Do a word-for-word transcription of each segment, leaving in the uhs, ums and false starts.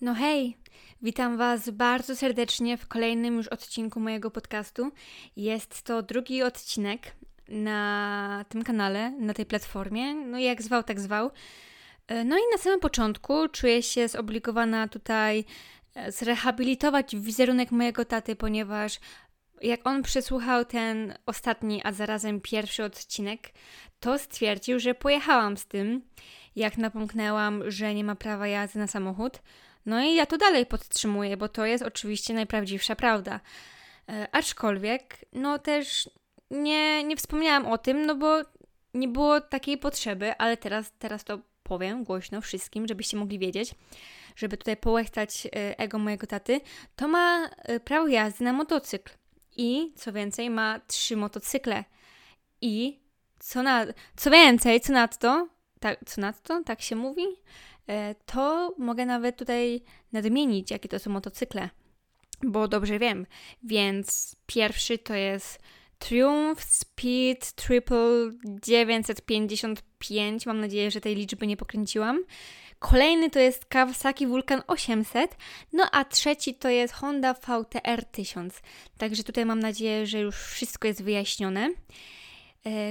No hej, witam Was bardzo serdecznie w kolejnym już odcinku mojego podcastu. Jest to drugi odcinek na tym kanale, na tej platformie, no jak zwał, tak zwał. No i na samym początku czuję się zobligowana tutaj zrehabilitować wizerunek mojego taty, ponieważ jak on przesłuchał ten ostatni, a zarazem pierwszy odcinek, to stwierdził, że pojechałam z tym, jak napomknęłam, że nie ma prawa jazdy na samochód. No i ja to dalej podtrzymuję, bo to jest oczywiście najprawdziwsza prawda. E, aczkolwiek, no też nie, nie wspomniałam o tym, no bo nie było takiej potrzeby, ale teraz, teraz to powiem głośno wszystkim, żebyście mogli wiedzieć, żeby tutaj połechtać ego mojego taty, to ma prawo jazdy na motocykl. I co więcej, ma trzy motocykle. I co, na, co więcej, co nadto, tak, co nadto, tak się mówi, to mogę nawet tutaj nadmienić, jakie to są motocykle, bo dobrze wiem. Więc pierwszy to jest Triumph Speed Triple dziewięćset pięćdziesiąt pięć. Mam nadzieję, że tej liczby nie pokręciłam. Kolejny to jest Kawasaki Vulcan osiemset. No a trzeci to jest Honda V T R tysiąc. Także tutaj mam nadzieję, że już wszystko jest wyjaśnione.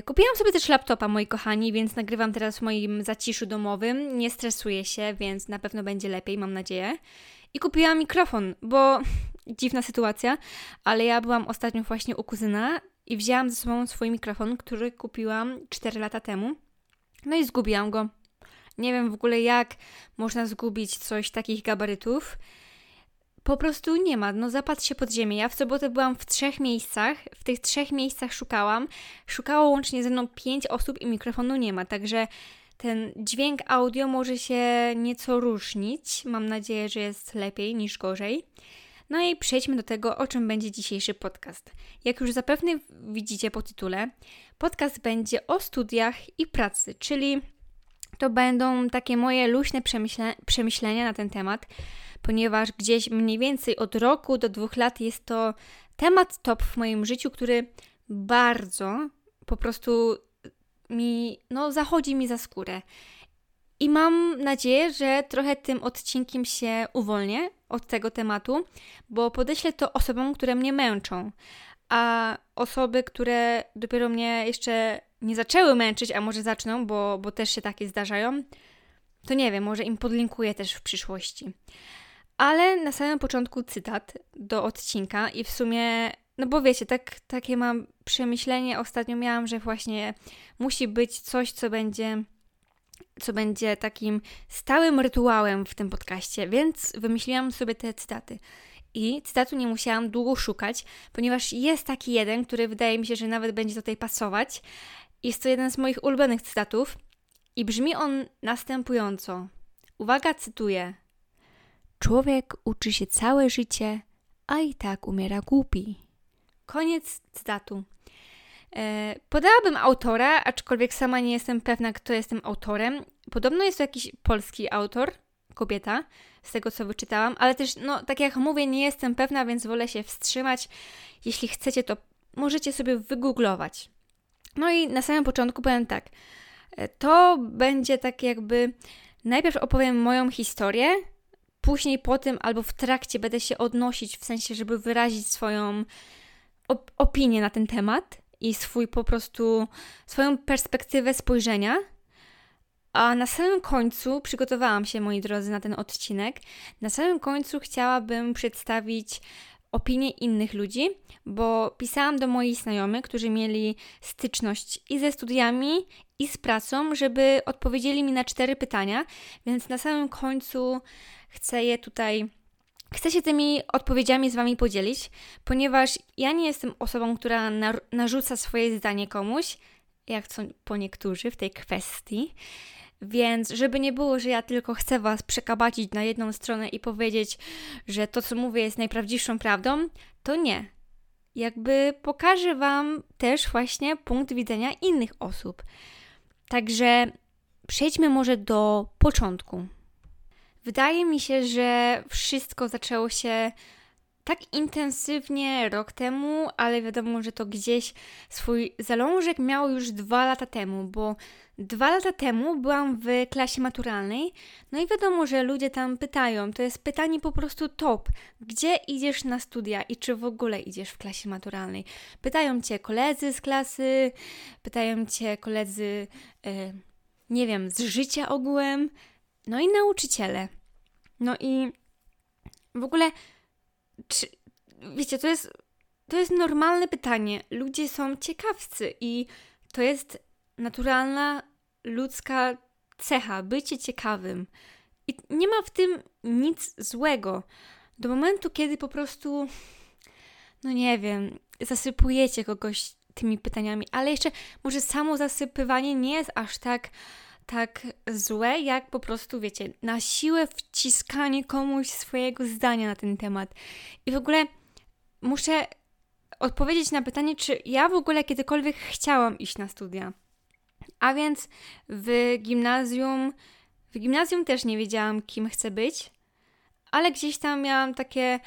Kupiłam sobie też laptopa, moi kochani, więc nagrywam teraz w moim zaciszu domowym. Nie stresuję się, więc na pewno będzie lepiej, mam nadzieję. I kupiłam mikrofon, bo dziwna sytuacja, ale ja byłam ostatnio właśnie u kuzyna i wzięłam ze sobą swój mikrofon, który kupiłam cztery lata temu. No i zgubiłam go. Nie wiem w ogóle, jak można zgubić coś takich gabarytów. Po prostu nie ma, no zapadł się pod ziemię. Ja w sobotę byłam w trzech miejscach, w tych trzech miejscach szukałam. Szukało łącznie ze mną pięć osób i mikrofonu nie ma, także ten dźwięk audio może się nieco różnić. Mam nadzieję, że jest lepiej niż gorzej. No i przejdźmy do tego, o czym będzie dzisiejszy podcast. Jak już zapewne widzicie po tytule, podcast będzie o studiach i pracy, czyli to będą takie moje luźne przemyśle- przemyślenia na ten temat, ponieważ gdzieś mniej więcej od roku do dwóch lat jest to temat top w moim życiu, który bardzo po prostu mi, no, zachodzi mi za skórę. I mam nadzieję, że trochę tym odcinkiem się uwolnię od tego tematu, bo podeślę to osobom, które mnie męczą, a osoby, które dopiero mnie jeszcze nie zaczęły męczyć, a może zaczną, bo, bo też się takie zdarzają, to nie wiem, może im podlinkuję też w przyszłości. Ale na samym początku cytat do odcinka i w sumie, no bo wiecie, tak, takie mam przemyślenie, ostatnio miałam, że właśnie musi być coś, co będzie, co będzie takim stałym rytuałem w tym podcaście, więc wymyśliłam sobie te cytaty. I cytatu nie musiałam długo szukać, ponieważ jest taki jeden, który wydaje mi się, że nawet będzie tutaj pasować. Jest to jeden z moich ulubionych cytatów i brzmi on następująco. Uwaga, cytuję. Człowiek uczy się całe życie, a i tak umiera głupi. Koniec cytatu. E, podałabym autora, aczkolwiek sama nie jestem pewna, kto jest tym autorem. Podobno jest to jakiś polski autor, kobieta, z tego co wyczytałam, ale też, no, tak jak mówię, nie jestem pewna, więc wolę się wstrzymać. Jeśli chcecie, to możecie sobie wygooglować. No i na samym początku powiem tak. To będzie tak jakby, najpierw opowiem moją historię, później po tym albo w trakcie będę się odnosić, w sensie, żeby wyrazić swoją op- opinię na ten temat i swój po prostu, swoją perspektywę spojrzenia. A na samym końcu, przygotowałam się, moi drodzy, na ten odcinek, na samym końcu chciałabym przedstawić opinie innych ludzi, bo pisałam do moich znajomych, którzy mieli styczność i ze studiami, i z pracą, żeby odpowiedzieli mi na cztery pytania, więc na samym końcu chcę je tutaj, chcę się tymi odpowiedziami z Wami podzielić, ponieważ ja nie jestem osobą, która nar- narzuca swoje zdanie komuś, jak są po niektórzy w tej kwestii. Więc żeby nie było, że ja tylko chcę Was przekabacić na jedną stronę i powiedzieć, że to, co mówię, jest najprawdziwszą prawdą, to nie. Jakby pokażę Wam też właśnie punkt widzenia innych osób. Także przejdźmy może do początku. Wydaje mi się, że wszystko zaczęło się tak intensywnie rok temu, ale wiadomo, że to gdzieś swój zalążek miało już dwa lata temu, bo dwa lata temu byłam w klasie maturalnej, no i wiadomo, że ludzie tam pytają, to jest pytanie po prostu top, gdzie idziesz na studia i czy w ogóle idziesz w klasie maturalnej? Pytają Cię koledzy z klasy, pytają Cię koledzy, yy, nie wiem, z życia ogółem, no i nauczyciele. No i w ogóle... Czy, wiecie, to jest, to jest normalne pytanie. Ludzie są ciekawscy i to jest naturalna ludzka cecha, bycie ciekawym. I nie ma w tym nic złego. Do momentu, kiedy po prostu, no nie wiem, zasypujecie kogoś tymi pytaniami, ale jeszcze może samo zasypywanie nie jest aż tak, tak złe, jak po prostu, wiecie, na siłę wciskanie komuś swojego zdania na ten temat. I w ogóle muszę odpowiedzieć na pytanie, czy ja w ogóle kiedykolwiek chciałam iść na studia. A więc w gimnazjum, w gimnazjum też nie wiedziałam, kim chcę być, ale gdzieś tam miałam takie,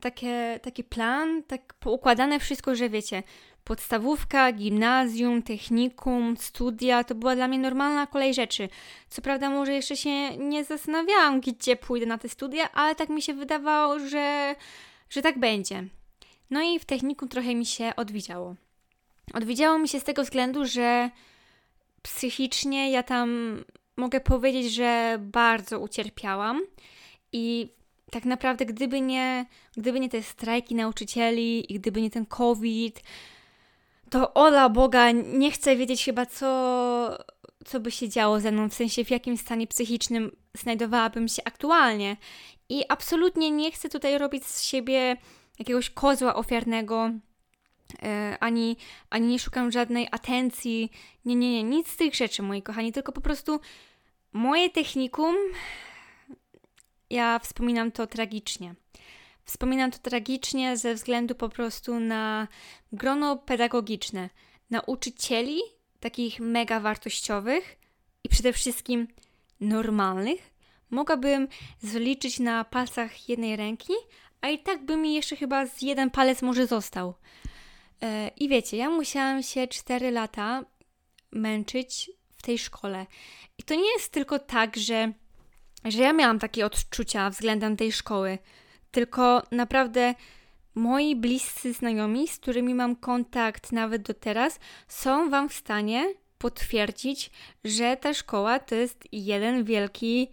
takie, taki plan, tak poukładane wszystko, że wiecie, podstawówka, gimnazjum, technikum, studia, to była dla mnie normalna kolej rzeczy. Co prawda może jeszcze się nie zastanawiałam, gdzie pójdę na te studia, ale tak mi się wydawało, że, że tak będzie. No i w technikum trochę mi się odwidziało. Odwidziało mi się z tego względu, że psychicznie ja tam mogę powiedzieć, że bardzo ucierpiałam i tak naprawdę gdyby nie, gdyby nie te strajki nauczycieli i gdyby nie ten COVID, to ola Boga, nie chcę wiedzieć chyba, co, co by się działo ze mną, w sensie w jakim stanie psychicznym znajdowałabym się aktualnie. I absolutnie nie chcę tutaj robić z siebie jakiegoś kozła ofiarnego, e, ani, ani nie szukam żadnej atencji, nie, nie, nie, nic z tych rzeczy, moi kochani, tylko po prostu moje technikum, ja wspominam to tragicznie. Wspominam to tragicznie ze względu po prostu na grono pedagogiczne, nauczycieli takich mega wartościowych i przede wszystkim normalnych mogłabym zliczyć na palcach jednej ręki, a i tak by mi jeszcze chyba z jeden palec może został. Yy, I wiecie, ja musiałam się cztery lata męczyć w tej szkole. I to nie jest tylko tak, że, że ja miałam takie odczucia względem tej szkoły, tylko naprawdę moi bliscy znajomi, z którymi mam kontakt nawet do teraz, są Wam w stanie potwierdzić, że ta szkoła to jest jeden wielki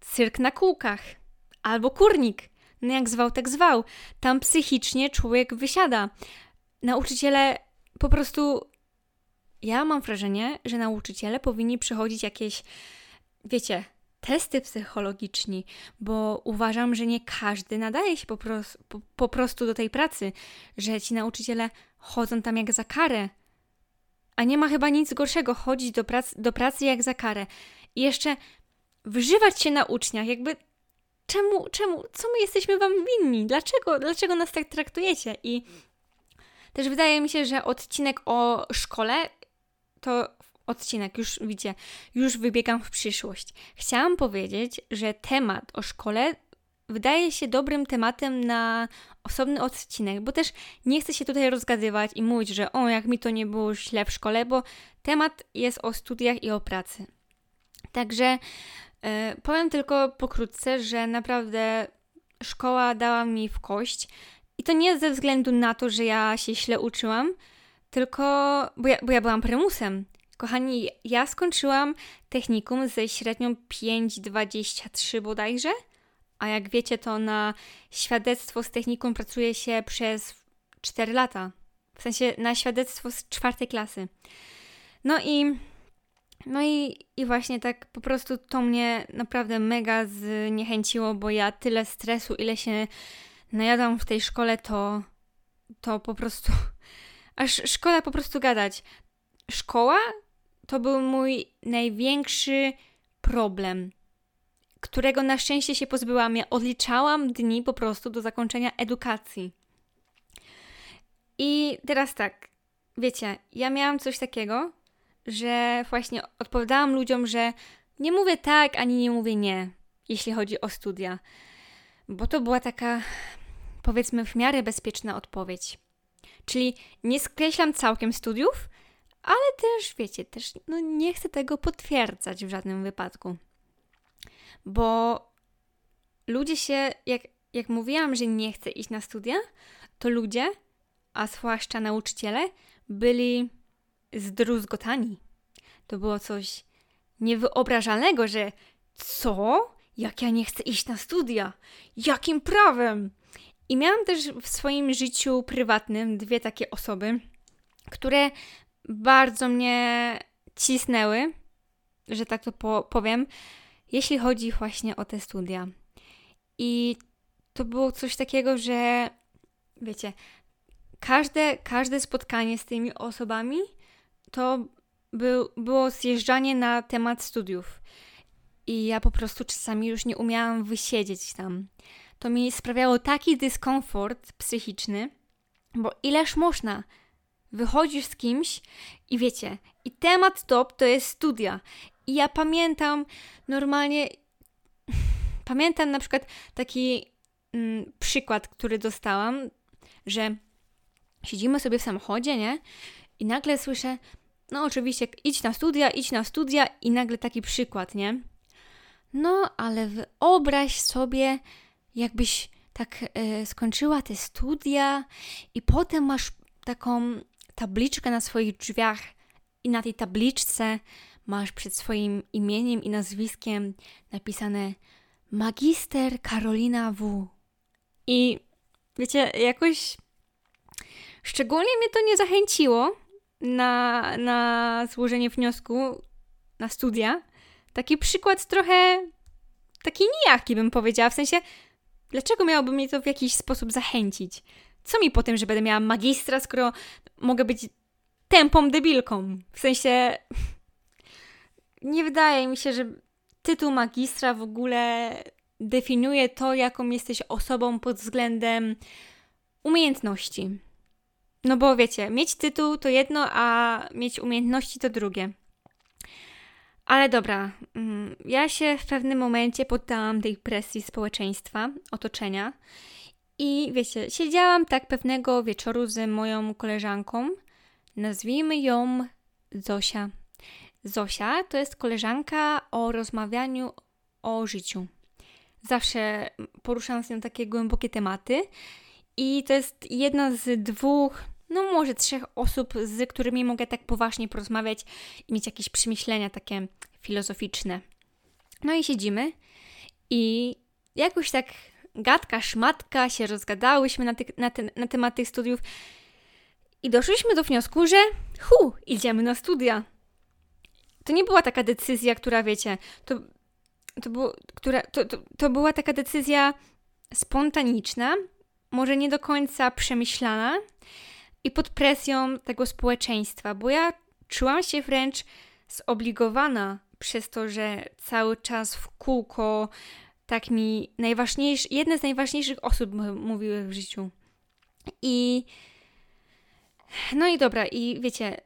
cyrk na kółkach. Albo kurnik. No jak zwał, tak zwał. Tam psychicznie człowiek wysiada. Nauczyciele po prostu... Ja mam wrażenie, że nauczyciele powinni przechodzić jakieś, wiecie... testy psychologiczni, bo uważam, że nie każdy nadaje się po, pros- po, po prostu do tej pracy, że ci nauczyciele chodzą tam jak za karę, a nie ma chyba nic gorszego chodzić do, prac- do pracy jak za karę i jeszcze wyżywać się na uczniach, jakby czemu, czemu, co my jesteśmy Wam winni, dlaczego, dlaczego nas tak traktujecie? I też wydaje mi się, że odcinek o szkole to Odcinek, już widzicie, już wybiegam w przyszłość. Chciałam powiedzieć, że temat o szkole wydaje się dobrym tematem na osobny odcinek, bo też nie chcę się tutaj rozgadywać i mówić, że o, jak mi to nie było źle w szkole, bo temat jest o studiach i o pracy. Także y, powiem tylko pokrótce, że naprawdę szkoła dała mi w kość i to nie ze względu na to, że ja się źle uczyłam, tylko, bo ja, bo ja byłam prymusem. Kochani, ja skończyłam technikum ze średnią pięć dwadzieścia trzy bodajże, a jak wiecie, to na świadectwo z technikum pracuje się przez cztery lata. W sensie na świadectwo z czwartej klasy. No i, no i, i właśnie tak po prostu to mnie naprawdę mega zniechęciło, bo ja tyle stresu, ile się najadłam w tej szkole, to, to po prostu... Aż szkoda po prostu gadać. Szkoła to był mój największy problem, którego na szczęście się pozbyłam. Ja odliczałam dni po prostu do zakończenia edukacji. I teraz tak, wiecie, ja miałam coś takiego, że właśnie odpowiadałam ludziom, że nie mówię tak, ani nie mówię nie, jeśli chodzi o studia. Bo to była taka powiedzmy w miarę bezpieczna odpowiedź. Czyli nie skreślam całkiem studiów, ale też, wiecie, też no nie chcę tego potwierdzać w żadnym wypadku. Bo ludzie się, jak, jak mówiłam, że nie chcę iść na studia, to ludzie, a zwłaszcza nauczyciele, byli zdruzgotani. To było coś niewyobrażalnego, że co? Jak ja nie chcę iść na studia? Jakim prawem? I miałam też w swoim życiu prywatnym dwie takie osoby, które bardzo mnie cisnęły, że tak to po- powiem, jeśli chodzi właśnie o te studia. I to było coś takiego, że wiecie, każde, każde spotkanie z tymi osobami to był, było zjeżdżanie na temat studiów. I ja po prostu czasami już nie umiałam wysiedzieć tam. To mi sprawiało taki dyskomfort psychiczny, bo ileż można, wychodzisz z kimś i wiecie, i temat top to jest studia. I ja pamiętam normalnie, pamiętam na przykład taki mm, przykład, który dostałam, że siedzimy sobie w samochodzie, nie? I nagle słyszę, no oczywiście, idź na studia, idź na studia i nagle taki przykład, nie? No, ale wyobraź sobie, jakbyś tak y, skończyła te studia i potem masz taką tabliczkę na swoich drzwiach i na tej tabliczce masz przed swoim imieniem i nazwiskiem napisane Magister Karolina W. I wiecie, jakoś szczególnie mnie to nie zachęciło na, na złożenie wniosku na studia. Taki przykład trochę taki nijaki, bym powiedziała, w sensie dlaczego miałoby mnie to w jakiś sposób zachęcić? Co mi po tym, że będę miała magistra, skoro mogę być tępą debilką? W sensie nie wydaje mi się, że tytuł magistra w ogóle definiuje to, jaką jesteś osobą pod względem umiejętności. No bo wiecie, mieć tytuł to jedno, a mieć umiejętności to drugie. Ale dobra, ja się w pewnym momencie poddałam tej presji społeczeństwa, otoczenia i wiecie, siedziałam tak pewnego wieczoru z moją koleżanką, nazwijmy ją Zosia. Zosia to jest koleżanka o rozmawianiu o życiu. Zawsze poruszam z nią takie głębokie tematy i to jest jedna z dwóch, no może trzech osób, z którymi mogę tak poważnie porozmawiać i mieć jakieś przemyślenia takie filozoficzne. No i siedzimy i jakoś tak gadka, szmatka się rozgadałyśmy na, ty, na, te, na temat tych studiów i doszliśmy do wniosku, że hu, idziemy na studia. To nie była taka decyzja, która wiecie, to, to, było, która, to, to, to była taka decyzja spontaniczna, może nie do końca przemyślana, i pod presją tego społeczeństwa, bo ja czułam się wręcz zobligowana przez to, że cały czas w kółko tak mi najważniejsze, jedne z najważniejszych osób mówiły w życiu. I no i dobra, i wiecie,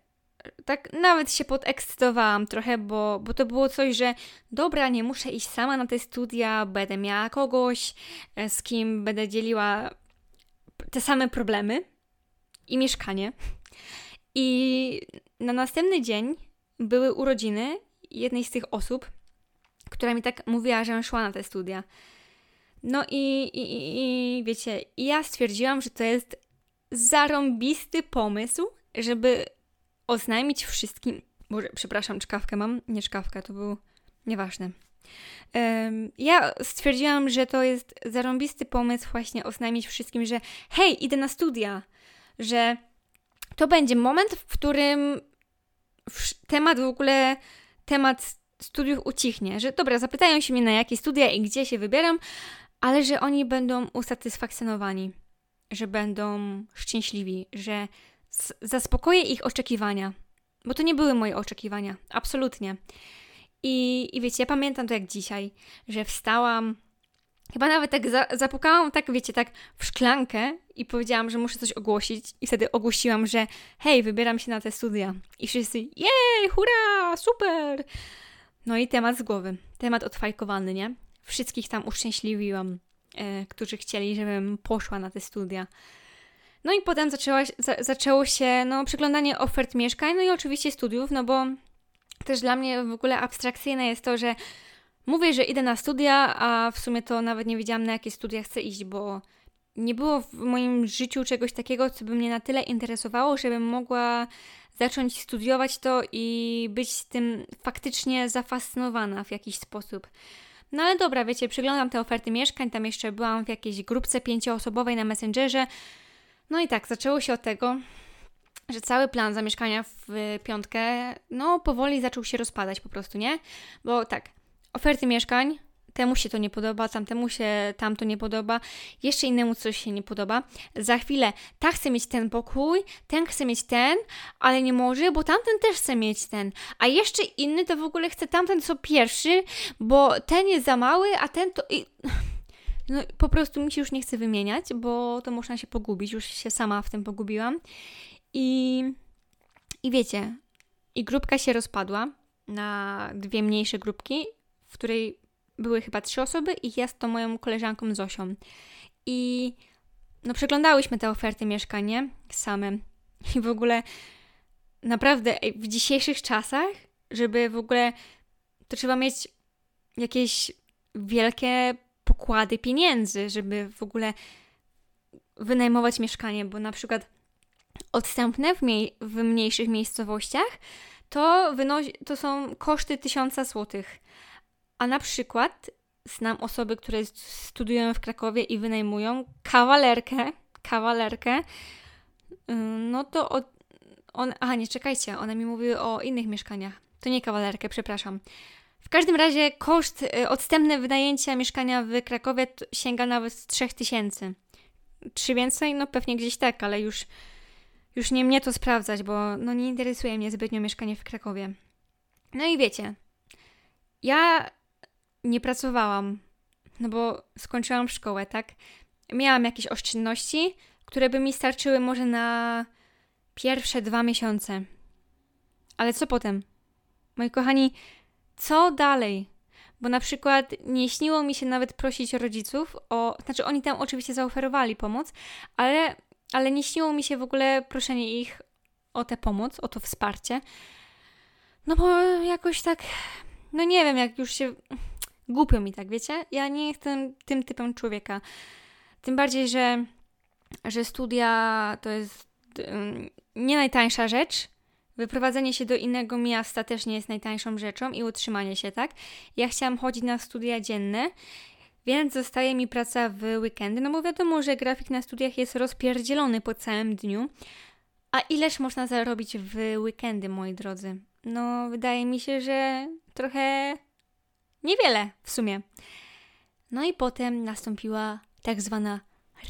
tak nawet się podekscytowałam trochę, bo, bo to było coś, że dobra, nie muszę iść sama na te studia, będę miała kogoś, z kim będę dzieliła te same problemy i mieszkanie. I na następny dzień były urodziny jednej z tych osób, która mi tak mówiła, że szła na te studia. No i, i, i wiecie, ja stwierdziłam, że to jest zarąbisty pomysł, żeby oznajmić wszystkim... Boże, przepraszam, czkawkę mam? Nie czkawka, to było nieważne. Um, ja stwierdziłam, że to jest zarąbisty pomysł właśnie oznajmić wszystkim, że hej, idę na studia! Że to będzie moment, w którym temat w ogóle, temat studiów ucichnie, że dobra, zapytają się mnie na jakie studia i gdzie się wybieram, ale że oni będą usatysfakcjonowani, że będą szczęśliwi, że z- zaspokoję ich oczekiwania, bo to nie były moje oczekiwania, absolutnie. I, i wiecie, ja pamiętam to jak dzisiaj, że wstałam, chyba nawet tak za, zapukałam, tak wiecie, tak w szklankę i powiedziałam, że muszę coś ogłosić i wtedy ogłosiłam, że hej, wybieram się na te studia. I wszyscy, jej, hurra, super! No i temat z głowy, temat odfajkowany, nie? Wszystkich tam uszczęśliwiłam. którzy chcieli, żebym poszła na te studia. No i potem zaczęła, za, zaczęło się no, przeglądanie ofert mieszkań, no i oczywiście studiów, no bo też dla mnie w ogóle abstrakcyjne jest to, że mówię, że idę na studia, a w sumie to nawet nie wiedziałam, na jakie studia chcę iść, bo nie było w moim życiu czegoś takiego, co by mnie na tyle interesowało, żebym mogła zacząć studiować to i być tym faktycznie zafascynowana w jakiś sposób. No ale dobra, wiecie, przeglądam te oferty mieszkań, tam jeszcze byłam w jakiejś grupce pięcioosobowej na Messengerze. No i tak, zaczęło się od tego, że cały plan zamieszkania w piątkę, no powoli zaczął się rozpadać po prostu, nie? Bo tak, oferty mieszkań, temu się to nie podoba, tamtemu się tamto nie podoba, jeszcze innemu coś się nie podoba. Za chwilę ta chce mieć ten pokój, ten chce mieć ten, ale nie może, bo tamten też chce mieć ten. A jeszcze inny to w ogóle chce tamten co pierwszy, bo ten jest za mały, a ten to... I... No po prostu mi się już nie chce wymieniać, bo to można się pogubić, już się sama w tym pogubiłam. I, i wiecie, i grupka się rozpadła na dwie mniejsze grupki, w której były chyba trzy osoby i ja z tą moją koleżanką Zosią. I no przeglądałyśmy te oferty mieszkanie same. I w ogóle naprawdę w dzisiejszych czasach, żeby w ogóle, to trzeba mieć jakieś wielkie pokłady pieniędzy, żeby w ogóle wynajmować mieszkanie, bo na przykład odstępne w, mniej, w mniejszych miejscowościach to, wynosi, to są koszty tysiąca złotych. A na przykład znam osoby, które studiują w Krakowie i wynajmują kawalerkę, kawalerkę, no to od, on, aha, nie, czekajcie, one mi mówiły o innych mieszkaniach. To nie kawalerkę, przepraszam. W każdym razie koszt odstępne wynajęcia mieszkania w Krakowie sięga nawet trzy tysiące. Trzy więcej? No pewnie gdzieś tak, ale już, już nie mnie to sprawdzać, bo no nie interesuje mnie zbytnio mieszkanie w Krakowie. No i wiecie, ja nie pracowałam, no bo skończyłam szkołę, tak? Miałam jakieś oszczędności, które by mi starczyły może na pierwsze dwa miesiące. Ale co potem? Moi kochani, co dalej? Bo na przykład nie śniło mi się nawet prosić rodziców o... Znaczy oni tam oczywiście zaoferowali pomoc, ale, ale nie śniło mi się w ogóle proszenie ich o tę pomoc, o to wsparcie. No bo jakoś tak... No nie wiem, jak już się... Głupio mi tak, wiecie? Ja nie jestem tym typem człowieka. Tym bardziej, że, że studia to jest nie najtańsza rzecz. Wyprowadzenie się do innego miasta też nie jest najtańszą rzeczą i utrzymanie się, tak? Ja chciałam chodzić na studia dzienne, więc zostaje mi praca w weekendy, no bo wiadomo, że grafik na studiach jest rozpierdzielony po całym dniu. A ileż można zarobić w weekendy, moi drodzy? No, wydaje mi się, że trochę niewiele w sumie. No i potem nastąpiła tak zwana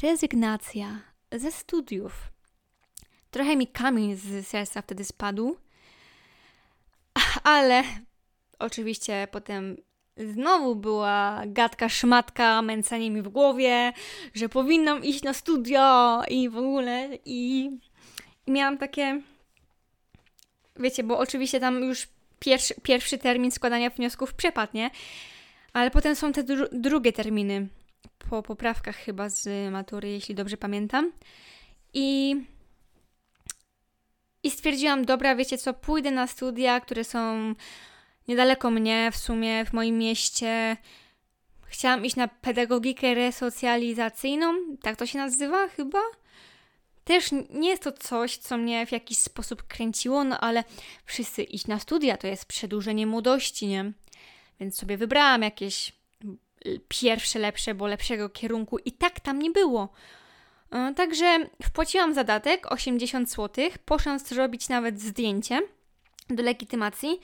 rezygnacja ze studiów. Trochę mi kamień z serca wtedy spadł, ale oczywiście potem znowu była gadka, szmatka, męcenie mi w głowie, że powinnam iść na studia i w ogóle. I, i miałam takie, wiecie, bo oczywiście tam już pierwszy, pierwszy termin składania wniosków przepadł, nie? Ale potem są te dru- drugie terminy, po poprawkach chyba z matury, jeśli dobrze pamiętam. I... I stwierdziłam, dobra, wiecie co, pójdę na studia, które są niedaleko mnie w sumie, w moim mieście. Chciałam iść na pedagogikę resocjalizacyjną, tak to się nazywa chyba? Też nie jest to coś, co mnie w jakiś sposób kręciło, no ale wszyscy iść na studia, to jest przedłużenie młodości, nie? Więc sobie wybrałam jakieś pierwsze lepsze, bo lepszego kierunku i tak tam nie było. Także wpłaciłam zadatek osiemdziesiąt złotych, poszłam zrobić nawet zdjęcie do legitymacji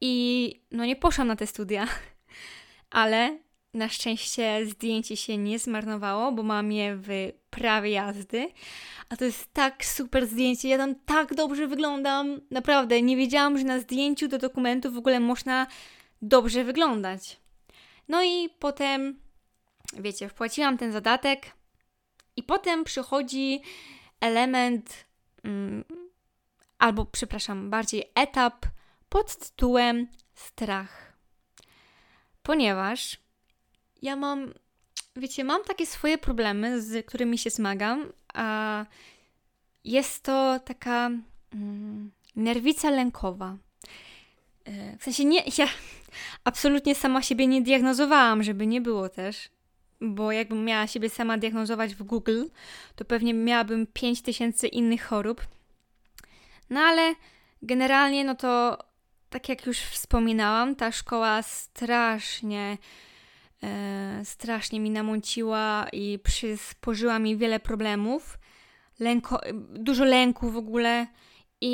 i no nie poszłam na te studia, ale na szczęście zdjęcie się nie zmarnowało, bo mam je w prawie jazdy, a to jest tak super zdjęcie, ja tam tak dobrze wyglądam, naprawdę nie wiedziałam, że na zdjęciu do dokumentu w ogóle można dobrze wyglądać. No i potem, wiecie, wpłaciłam ten zadatek. I potem przychodzi element, mm, albo przepraszam, bardziej etap pod tytułem strach. Ponieważ ja mam wiecie, mam takie swoje problemy, z którymi się zmagam, a jest to taka mm, nerwica lękowa. W sensie nie, ja absolutnie sama siebie nie diagnozowałam, żeby nie było też, bo jakbym miała siebie sama diagnozować w Google, to pewnie miałabym pięć tysięcy innych chorób. No ale generalnie, no to tak jak już wspominałam, ta szkoła strasznie, e, strasznie mi namąciła i przysporzyła mi wiele problemów, lęko, dużo lęku w ogóle i,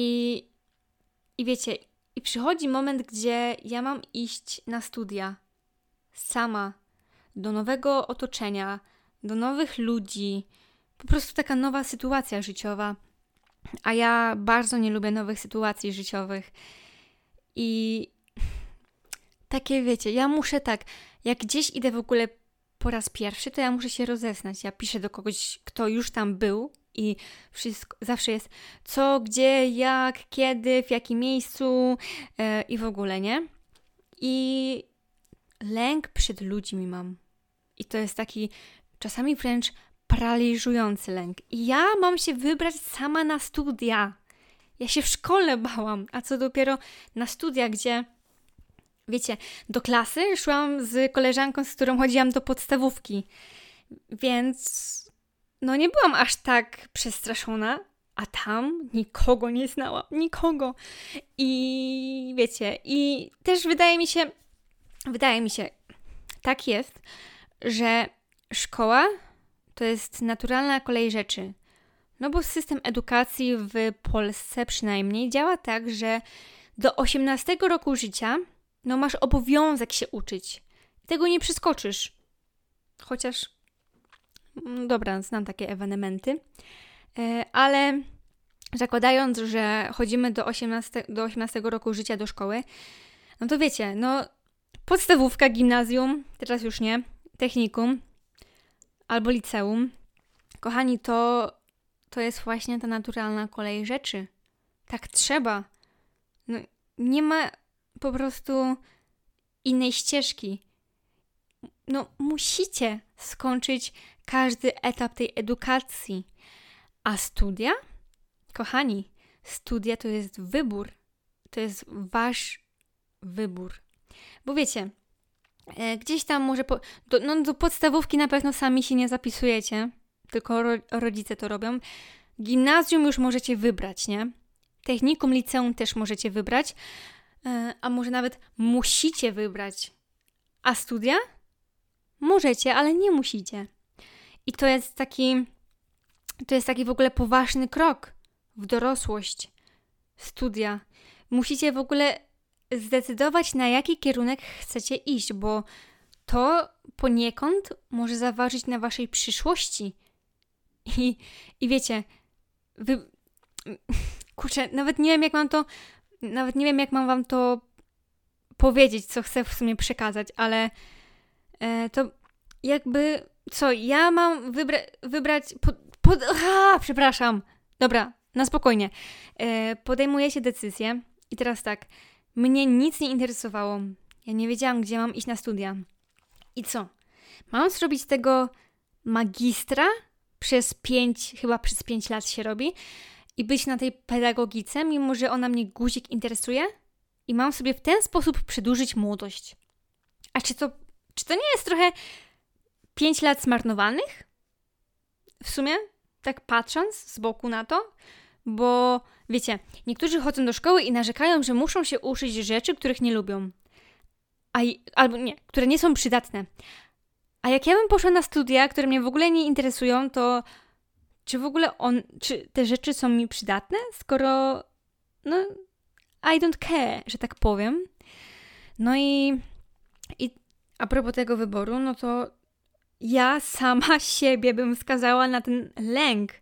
i wiecie... I przychodzi moment, gdzie ja mam iść na studia sama, do nowego otoczenia, do nowych ludzi. Po prostu taka nowa sytuacja życiowa. A ja bardzo nie lubię nowych sytuacji życiowych. I takie, wiecie, ja muszę tak, jak gdzieś idę w ogóle po raz pierwszy, to ja muszę się rozeznać. Ja piszę do kogoś, kto już tam był. I wszystko, zawsze jest co, gdzie, jak, kiedy, w jakim miejscu yy, i w ogóle, nie? I lęk przed ludźmi mam. I to jest taki czasami wręcz paraliżujący lęk. I ja mam się wybrać sama na studia. Ja się w szkole bałam, a co dopiero na studia, gdzie, wiecie, do klasy szłam z koleżanką, z którą chodziłam do podstawówki. Więc... No nie byłam aż tak przestraszona, a tam nikogo nie znałam, nikogo. I wiecie, i też wydaje mi się, wydaje mi się, tak jest, że szkoła to jest naturalna kolej rzeczy. No bo system edukacji w Polsce przynajmniej działa tak, że do osiemnastego roku życia no masz obowiązek się uczyć. Tego nie przeskoczysz. Chociaż... Dobra, znam takie ewenementy, ale zakładając, że chodzimy do osiemnastego, do osiemnastego roku życia do szkoły, no to wiecie, no podstawówka, gimnazjum, teraz już nie, technikum albo liceum. Kochani, to, to jest właśnie ta naturalna kolej rzeczy. Tak trzeba. No, nie ma po prostu innej ścieżki. No musicie skończyć każdy etap tej edukacji. A studia? Kochani, studia to jest wybór. To jest wasz wybór. Bo wiecie, e, gdzieś tam może... Po, do, no, do podstawówki na pewno sami się nie zapisujecie, tylko ro, rodzice to robią. Gimnazjum już możecie wybrać, nie? Technikum, liceum też możecie wybrać, e, a może nawet musicie wybrać. A studia? Możecie, ale nie musicie. I to jest taki, to jest taki w ogóle poważny krok w dorosłość, studia. Musicie w ogóle zdecydować, na jaki kierunek chcecie iść, bo to poniekąd może zaważyć na waszej przyszłości. I, i wiecie, wy... kurczę, nawet nie wiem, jak mam to, nawet nie wiem, jak mam wam to powiedzieć, co chcę w sumie przekazać, ale e, to jakby... Co, ja mam wybra- wybrać... Pod, pod, aha, przepraszam. Dobra, na spokojnie. E, podejmuję się decyzję. I teraz tak. Mnie nic nie interesowało. Ja nie wiedziałam, gdzie mam iść na studia. I co? Mam zrobić tego magistra? Przez pięć... Chyba przez pięć lat się robi. I być na tej pedagogice, mimo że ona mnie guzik interesuje? I mam sobie w ten sposób przedłużyć młodość. A czy to... Czy to nie jest trochę... Pięć lat zmarnowanych? W sumie, tak patrząc z boku na to, bo wiecie, niektórzy chodzą do szkoły i narzekają, że muszą się uczyć rzeczy, których nie lubią. A, albo nie, które nie są przydatne. A jak ja bym poszła na studia, które mnie w ogóle nie interesują, to czy w ogóle on, czy te rzeczy są mi przydatne, skoro no, I don't care, że tak powiem. No i, i a propos tego wyboru, no to ja sama siebie bym wskazała na ten lęk,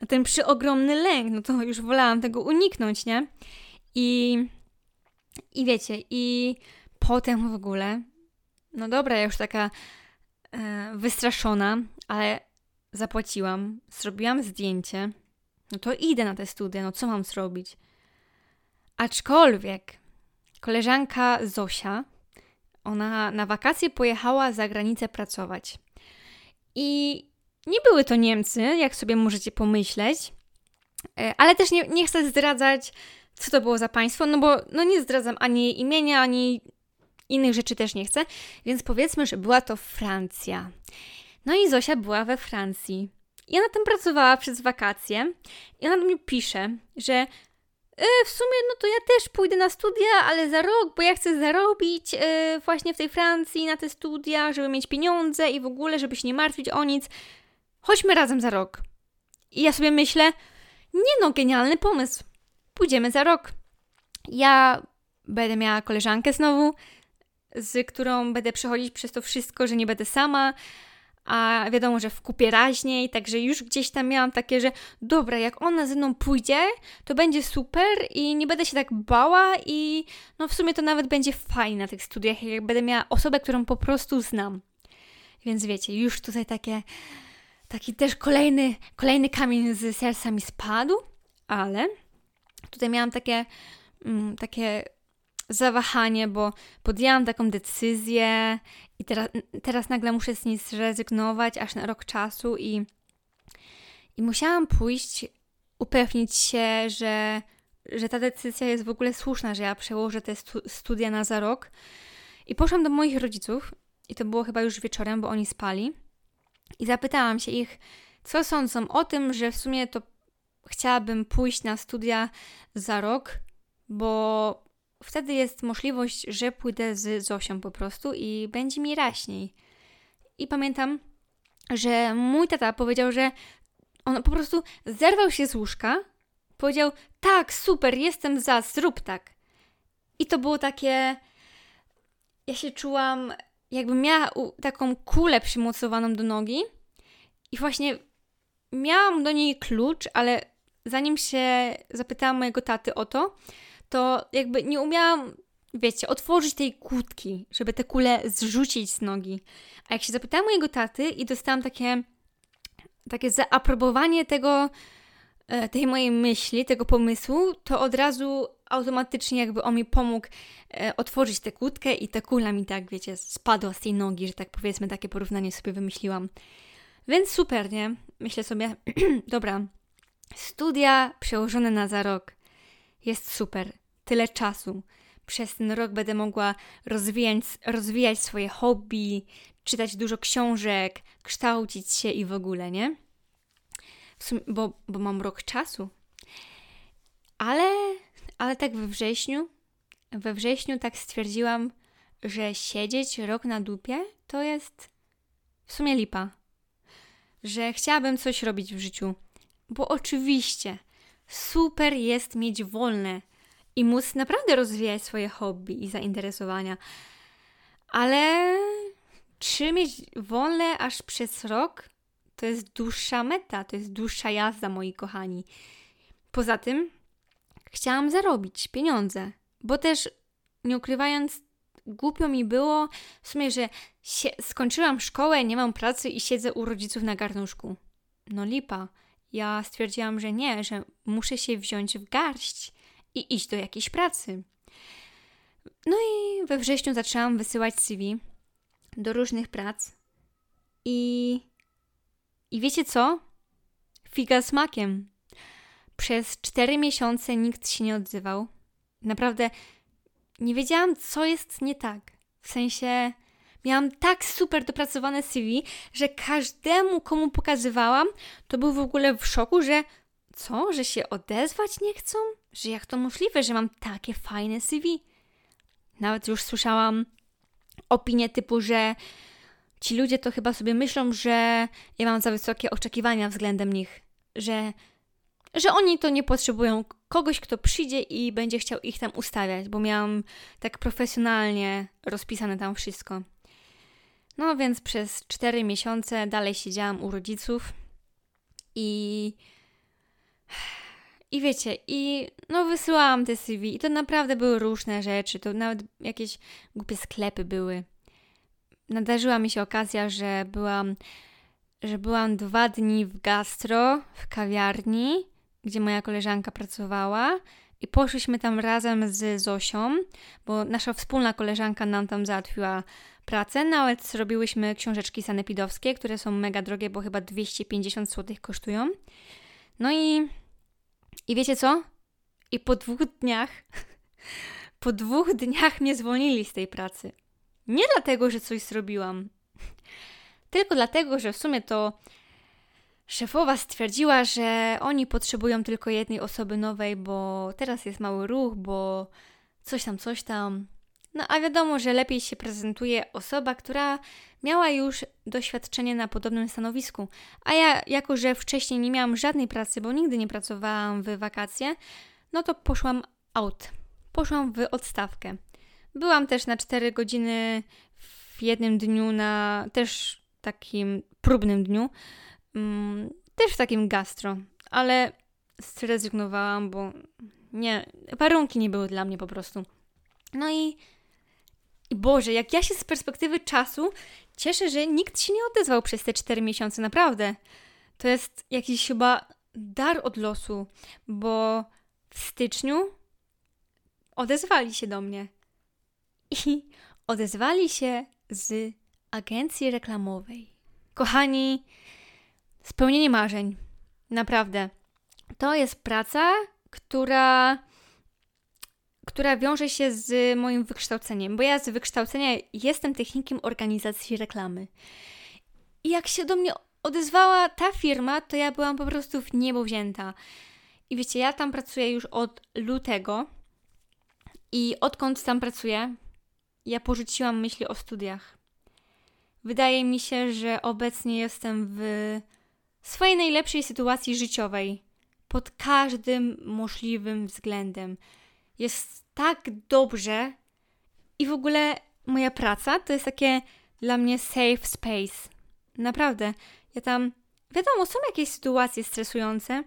na ten przeogromny lęk, no to już wolałam tego uniknąć, nie? I, i wiecie, i potem w ogóle, no dobra, ja już taka e, wystraszona, ale zapłaciłam, zrobiłam zdjęcie, no to idę na te studia, no co mam zrobić? Aczkolwiek koleżanka Zosia, ona na wakacje pojechała za granicę pracować. I nie były to Niemcy, jak sobie możecie pomyśleć, ale też nie, nie chcę zdradzać, co to było za państwo, no bo no nie zdradzam ani imienia, ani innych rzeczy też nie chcę, więc powiedzmy, że była to Francja. No i Zosia była we Francji. I ona tam pracowała przez wakacje i ona do mnie pisze, że e, w sumie no to ja też pójdę na studia, ale za rok, bo ja chcę zarobić e, właśnie w tej Francji na te studia, żeby mieć pieniądze i w ogóle, żeby się nie martwić o nic. Chodźmy razem za rok. I ja sobie myślę, nie no, genialny pomysł. Pójdziemy za rok. Ja będę miała koleżankę znowu, z którą będę przechodzić przez to wszystko, że nie będę sama, a wiadomo, że w kupie raźniej, także już gdzieś tam miałam takie, że dobra, jak ona ze mną pójdzie, to będzie super i nie będę się tak bała i no w sumie to nawet będzie fajnie na tych studiach, jak będę miała osobę, którą po prostu znam. Więc wiecie, już tutaj takie, taki też kolejny, kolejny kamień z serca mi spadł, ale tutaj miałam takie, mm, takie zawahanie, bo podjęłam taką decyzję i teraz, teraz nagle muszę z niej zrezygnować aż na rok czasu i, i musiałam pójść, upewnić się, że, że ta decyzja jest w ogóle słuszna, że ja przełożę te stu, studia na za rok. I poszłam do moich rodziców i to było chyba już wieczorem, bo oni spali i zapytałam się ich, co sądzą o tym, że w sumie to chciałabym pójść na studia za rok, bo wtedy jest możliwość, że pójdę z Zosią po prostu i będzie mi raźniej. I pamiętam, że mój tata powiedział, że on po prostu zerwał się z łóżka, powiedział, tak, super, jestem za, zrób tak. I to było takie, ja się czułam, jakbym miała taką kulę przymocowaną do nogi i właśnie miałam do niej klucz, ale zanim się zapytałam mojego taty o to, to jakby nie umiałam, wiecie, otworzyć tej kłódki, żeby tę kulę zrzucić z nogi. A jak się zapytałam mojego taty i dostałam takie, takie zaaprobowanie tego, tej mojej myśli, tego pomysłu, to od razu automatycznie jakby on mi pomógł otworzyć tę kłódkę i ta kula mi tak, wiecie, spadła z tej nogi, że tak powiedzmy, takie porównanie sobie wymyśliłam. Więc super, nie? Myślę sobie, dobra, studia przełożone na za rok. Jest super. Tyle czasu. Przez ten rok będę mogła rozwijać, rozwijać swoje hobby, czytać dużo książek, kształcić się i w ogóle, nie? W sumie, bo, bo mam rok czasu. Ale, ale tak we wrześniu, we wrześniu tak stwierdziłam, że siedzieć rok na dupie to jest w sumie lipa. Że chciałabym coś robić w życiu. Bo oczywiście super jest mieć wolne i móc naprawdę rozwijać swoje hobby i zainteresowania. Ale czy mieć wolne aż przez rok? To jest dłuższa meta, to jest dłuższa jazda, moi kochani. Poza tym chciałam zarobić pieniądze, bo też nie ukrywając, głupio mi było w sumie, że się, skończyłam szkołę, nie mam pracy i siedzę u rodziców na garnuszku. No lipa. Ja stwierdziłam, że nie, że muszę się wziąć w garść i iść do jakiejś pracy. No i we wrześniu zaczęłam wysyłać C V do różnych prac i, i wiecie co? Figa z makiem. Przez cztery miesiące nikt się nie odzywał. Naprawdę nie wiedziałam, co jest nie tak. W sensie miałam tak super dopracowane C V, że każdemu, komu pokazywałam, to był w ogóle w szoku, że co, że się odezwać nie chcą? Że jak to możliwe, że mam takie fajne C V? Nawet już słyszałam opinie typu, że ci ludzie to chyba sobie myślą, że ja mam za wysokie oczekiwania względem nich, że, że oni to nie potrzebują kogoś, kto przyjdzie i będzie chciał ich tam ustawiać, bo miałam tak profesjonalnie rozpisane tam wszystko. No więc przez cztery miesiące dalej siedziałam u rodziców i, i wiecie, i no wysyłałam te C V i to naprawdę były różne rzeczy, to nawet jakieś głupie sklepy były. Nadarzyła mi się okazja, że byłam, że byłam dwa dni w gastro, w kawiarni, gdzie moja koleżanka pracowała i poszliśmy tam razem z Zosią, bo nasza wspólna koleżanka nam tam załatwiła pracę. Nawet zrobiłyśmy książeczki sanepidowskie, które są mega drogie, bo chyba dwieście pięćdziesiąt złotych kosztują. No i, i wiecie co? I po dwóch dniach, po dwóch dniach mnie zwolnili z tej pracy. Nie dlatego, że coś zrobiłam, tylko dlatego, że w sumie to szefowa stwierdziła, że oni potrzebują tylko jednej osoby nowej, bo teraz jest mały ruch, bo coś tam, coś tam. No a wiadomo, że lepiej się prezentuje osoba, która miała już doświadczenie na podobnym stanowisku. A ja, jako że wcześniej nie miałam żadnej pracy, bo nigdy nie pracowałam w wakacje, no to poszłam out. Poszłam w odstawkę. Byłam też na cztery godziny w jednym dniu, na też takim próbnym dniu, mm, też w takim gastro, ale zrezygnowałam, bo nie, warunki nie były dla mnie po prostu. No i, i Boże, jak ja się z perspektywy czasu cieszę, że nikt się nie odezwał przez te cztery miesiące, naprawdę. To jest jakiś chyba dar od losu, bo w styczniu odezwali się do mnie. I odezwali się z agencji reklamowej. Kochani, spełnienie marzeń. Naprawdę. To jest praca, która, która wiąże się z moim wykształceniem. Bo ja z wykształcenia jestem technikiem organizacji reklamy. I jak się do mnie odezwała ta firma, to ja byłam po prostu w niebo wzięta. I wiecie, ja tam pracuję już od lutego. I odkąd tam pracuję, ja porzuciłam myśli o studiach. Wydaje mi się, że obecnie jestem w swojej najlepszej sytuacji życiowej. Pod każdym możliwym względem. Jest tak dobrze i w ogóle moja praca to jest takie dla mnie safe space. Naprawdę. Ja tam, wiadomo, są jakieś sytuacje stresujące,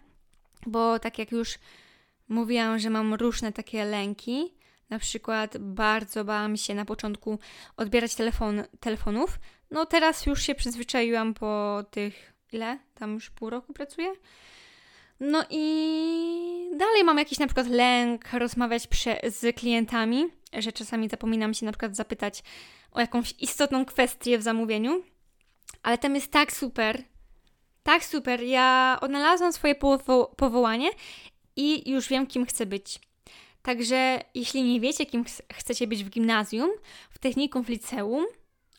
bo tak jak już mówiłam, że mam różne takie lęki. Na przykład bardzo bałam się na początku odbierać telefon, telefonów. No teraz już się przyzwyczaiłam po tych, ile? Tam już pół roku pracuję. No i dalej mam jakiś na przykład lęk rozmawiać prze, z klientami, że czasami zapominam się na przykład zapytać o jakąś istotną kwestię w zamówieniu. Ale tam jest tak super, tak super. Ja odnalazłam swoje powo- powołanie i już wiem, kim chcę być. Także jeśli nie wiecie, kim chcecie być w gimnazjum, w technikum, w liceum,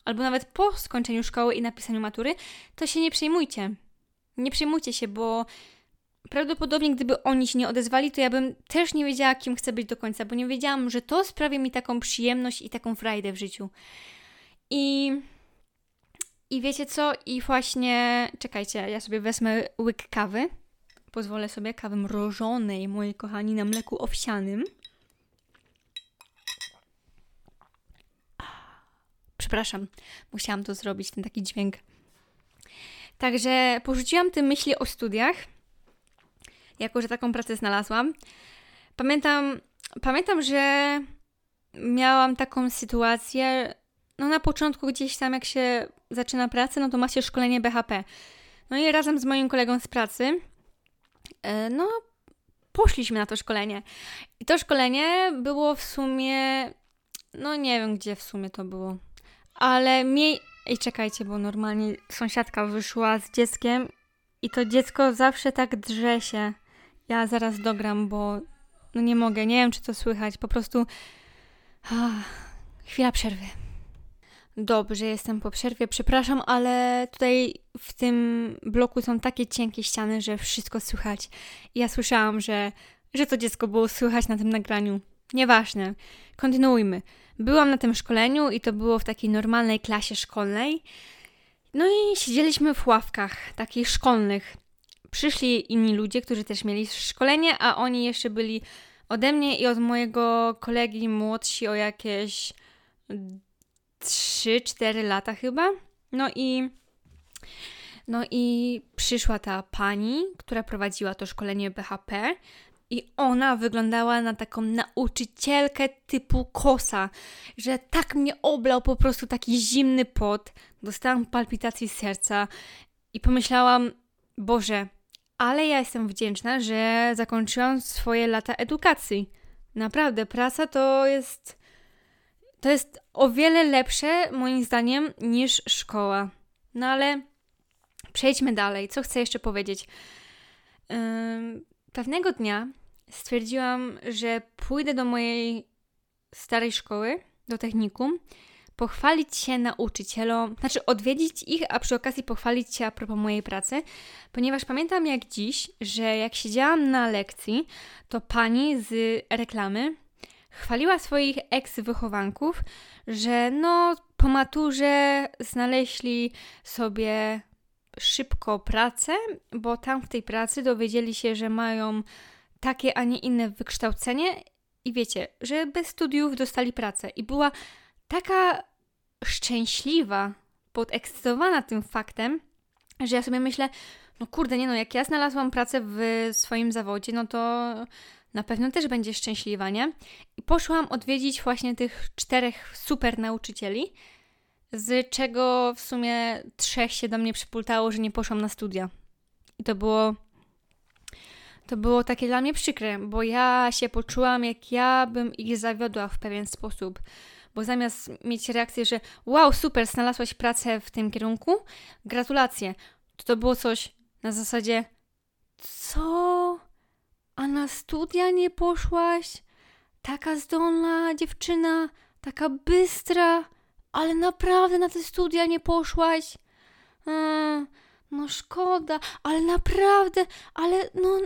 albo nawet po skończeniu szkoły i napisaniu matury, to się nie przejmujcie. Nie przejmujcie się, bo prawdopodobnie gdyby oni się nie odezwali, to ja bym też nie wiedziała, kim chcę być do końca, bo nie wiedziałam, że to sprawia mi taką przyjemność i taką frajdę w życiu. I, i wiecie co? I właśnie, czekajcie, ja sobie wezmę łyk kawy. Pozwolę sobie kawy mrożonej, moi kochani, na mleku owsianym. Przepraszam, musiałam to zrobić, ten taki dźwięk. Także porzuciłam te myśli o studiach, jako że taką pracę znalazłam. Pamiętam, pamiętam, że miałam taką sytuację, no na początku gdzieś tam, jak się zaczyna pracę, no to ma się szkolenie B H P. No i razem z moim kolegą z pracy, no, poszliśmy na to szkolenie. I to szkolenie było w sumie, no nie wiem, gdzie w sumie to było, ale mi... Ej, czekajcie, bo normalnie sąsiadka wyszła z dzieckiem i to dziecko zawsze tak drze się. Ja zaraz dogram, bo no nie mogę, nie wiem, czy to słychać, po prostu... Ah, chwila przerwy. Dobrze, jestem po przerwie, przepraszam, ale tutaj w tym bloku są takie cienkie ściany, że wszystko słychać. I ja słyszałam, że, że to dziecko było słychać na tym nagraniu. Nieważne, kontynuujmy. Byłam na tym szkoleniu i to było w takiej normalnej klasie szkolnej. No i siedzieliśmy w ławkach takich szkolnych. Przyszli inni ludzie, którzy też mieli szkolenie, a oni jeszcze byli ode mnie i od mojego kolegi młodsi o jakieś... trzy, cztery lata chyba. No i, no i przyszła ta pani, która prowadziła to szkolenie B H P i ona wyglądała na taką nauczycielkę typu kosa, że tak mnie oblał po prostu taki zimny pot. Dostałam palpitacji serca i pomyślałam, Boże, ale ja jestem wdzięczna, że zakończyłam swoje lata edukacji. Naprawdę, praca to jest... To jest o wiele lepsze, moim zdaniem, niż szkoła. No ale przejdźmy dalej. Co chcę jeszcze powiedzieć? Yy, pewnego dnia stwierdziłam, że pójdę do mojej starej szkoły, do technikum, pochwalić się nauczycielom, znaczy odwiedzić ich, a przy okazji pochwalić się a propos mojej pracy, ponieważ pamiętam jak dziś, że jak siedziałam na lekcji, to pani z reklamy chwaliła swoich eks-wychowanków, że no po maturze znaleźli sobie szybko pracę, bo tam w tej pracy dowiedzieli się, że mają takie, a nie inne wykształcenie i wiecie, że bez studiów dostali pracę. I była taka szczęśliwa, podekscytowana tym faktem, że ja sobie myślę, no kurde, nie no, jak ja znalazłam pracę w swoim zawodzie, no to na pewno też będzie szczęśliwa, nie? I poszłam odwiedzić właśnie tych czterech super nauczycieli, z czego w sumie trzech się do mnie przypultało, że nie poszłam na studia. I to było... To było takie dla mnie przykre, bo ja się poczułam, jak ja bym ich zawiodła w pewien sposób. Bo zamiast mieć reakcję, że wow, super, znalazłaś pracę w tym kierunku, gratulacje. To to było coś na zasadzie, co? A na studia nie poszłaś? Taka zdolna dziewczyna, taka bystra, ale naprawdę na te studia nie poszłaś? Hmm, no szkoda, ale naprawdę, ale no...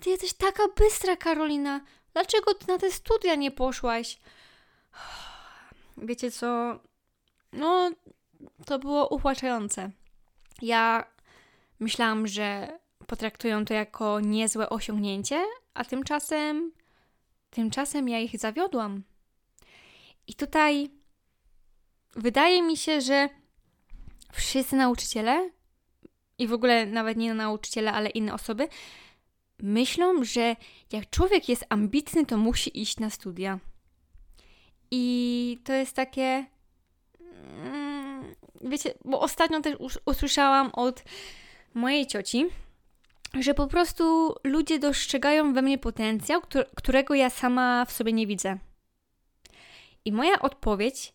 Ty jesteś taka bystra, Karolina. Dlaczego ty na te studia nie poszłaś? Wiecie co? No, to było upłaczające. Ja myślałam, że potraktują to jako niezłe osiągnięcie, a tymczasem, tymczasem ja ich zawiodłam. I tutaj wydaje mi się, że wszyscy nauczyciele i w ogóle nawet nie nauczyciele, ale inne osoby myślą, że jak człowiek jest ambitny, to musi iść na studia. I to jest takie... Wiecie, bo ostatnio też usłyszałam od mojej cioci, że po prostu ludzie dostrzegają we mnie potencjał, którego ja sama w sobie nie widzę. I moja odpowiedź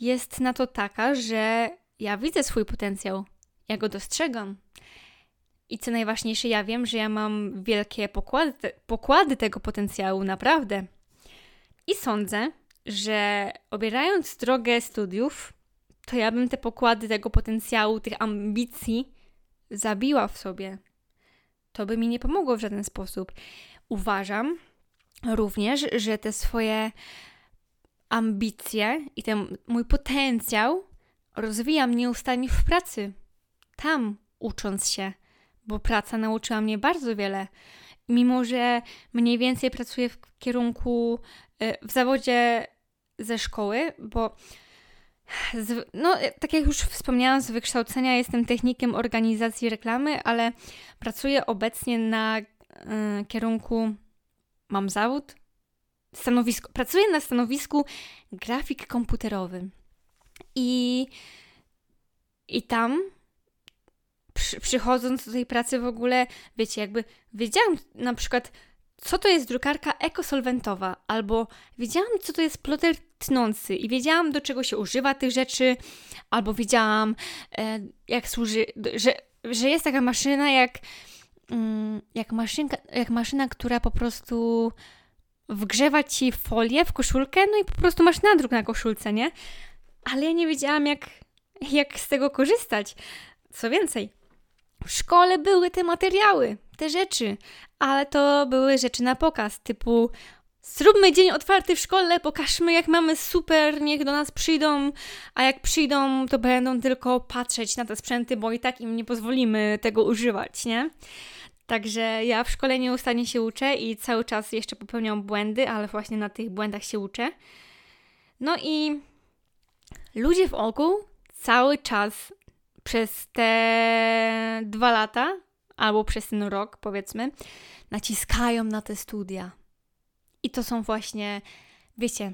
jest na to taka, że ja widzę swój potencjał, ja go dostrzegam. I co najważniejsze, ja wiem, że ja mam wielkie pokłady, pokłady tego potencjału, naprawdę. I sądzę, że obierając drogę studiów, to ja bym te pokłady tego potencjału, tych ambicji zabiła w sobie. To by mi nie pomogło w żaden sposób. Uważam również, że te swoje ambicje i ten mój potencjał rozwijam nieustannie w pracy. Tam ucząc się, bo praca nauczyła mnie bardzo wiele. Mimo, że mniej więcej pracuję w kierunku, w zawodzie ze szkoły, bo z, no, tak jak już wspomniałam, z wykształcenia jestem technikiem organizacji reklamy, ale pracuję obecnie na y, kierunku, mam zawód, stanowisko, pracuję na stanowisku grafik komputerowy i, i tam przy, przychodząc do tej pracy w ogóle, wiecie, jakby wiedziałam na przykład, co to jest drukarka ekosolwentowa, albo wiedziałam, co to jest ploter tnący i wiedziałam, do czego się używa tych rzeczy, albo wiedziałam, e, jak służy, że, że jest taka maszyna, jak, mm, jak, maszynka, jak maszyna, która po prostu wgrzewa ci folię w koszulkę, no i po prostu masz nadruk na koszulce, nie? Ale ja nie wiedziałam, jak, jak z tego korzystać. Co więcej, w szkole były te materiały, te rzeczy, ale to były rzeczy na pokaz, typu zróbmy dzień otwarty w szkole, pokażmy jak mamy super, niech do nas przyjdą, a jak przyjdą, to będą tylko patrzeć na te sprzęty, bo i tak im nie pozwolimy tego używać, nie? Także ja w szkole nieustannie się uczę i cały czas jeszcze popełniam błędy, ale właśnie na tych błędach się uczę. No i ludzie wokół cały czas przez te dwa lata, albo przez ten rok, powiedzmy, naciskają na te studia. I to są właśnie, wiecie,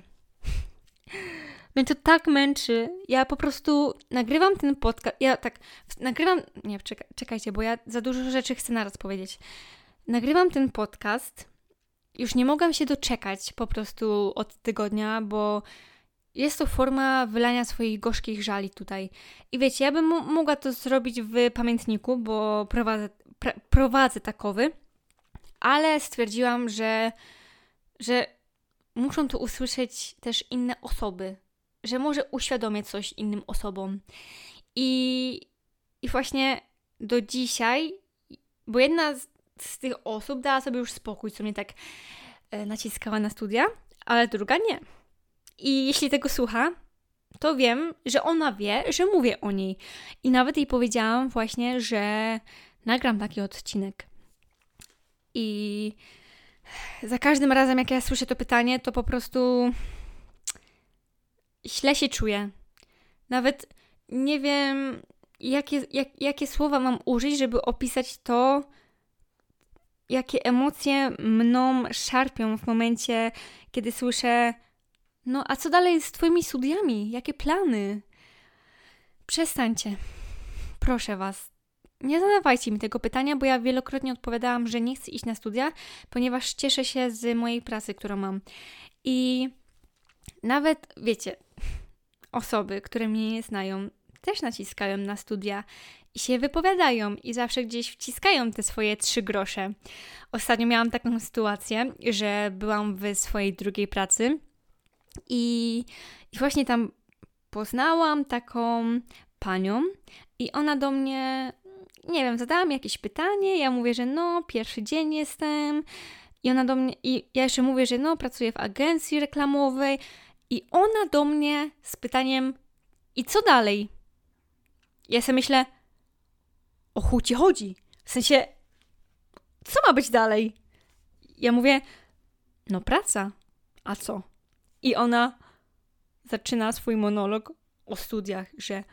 mnie to tak męczy. Ja po prostu nagrywam ten podcast, ja tak, nagrywam, nie, czeka, czekajcie, bo ja za dużo rzeczy chcę naraz powiedzieć. Nagrywam ten podcast, już nie mogłam się doczekać po prostu od tygodnia, bo Jest to forma wylania swoich gorzkich żali tutaj. I wiecie, ja bym mogła to zrobić w pamiętniku, bo prowadzę, pr- prowadzę takowy, ale stwierdziłam, że, że muszą to usłyszeć też inne osoby, że może uświadomię coś innym osobom. I, i właśnie do dzisiaj, bo jedna z, z tych osób dała sobie już spokój, co mnie tak e, naciskała na studia, ale druga nie. I jeśli tego słucha, to wiem, że ona wie, że mówię o niej. I nawet jej powiedziałam właśnie, że nagram taki odcinek. I za każdym razem, jak ja słyszę to pytanie, to po prostu źle się czuję. Nawet nie wiem, jakie, jak, jakie słowa mam użyć, żeby opisać to, jakie emocje mną szarpią w momencie, kiedy słyszę: no, a co dalej z twoimi studiami? Jakie plany? Przestańcie. Proszę was. Nie zadawajcie mi tego pytania, bo ja wielokrotnie odpowiadałam, że nie chcę iść na studia, ponieważ cieszę się z mojej pracy, którą mam. I nawet, wiecie, osoby, które mnie nie znają, też naciskają na studia i się wypowiadają i zawsze gdzieś wciskają te swoje trzy grosze. Ostatnio miałam taką sytuację, że byłam w swojej drugiej pracy i, i właśnie tam poznałam taką panią i ona do mnie, nie wiem, zadała mi jakieś pytanie, ja mówię, że no, pierwszy dzień jestem i ona do mnie, i ja jeszcze mówię, że no, pracuję w agencji reklamowej i ona do mnie z pytaniem: i co dalej? Ja sobie myślę: o chuj ci chodzi? W sensie, co ma być dalej? Ja mówię: no praca, a co? I ona zaczyna swój monolog o studiach, że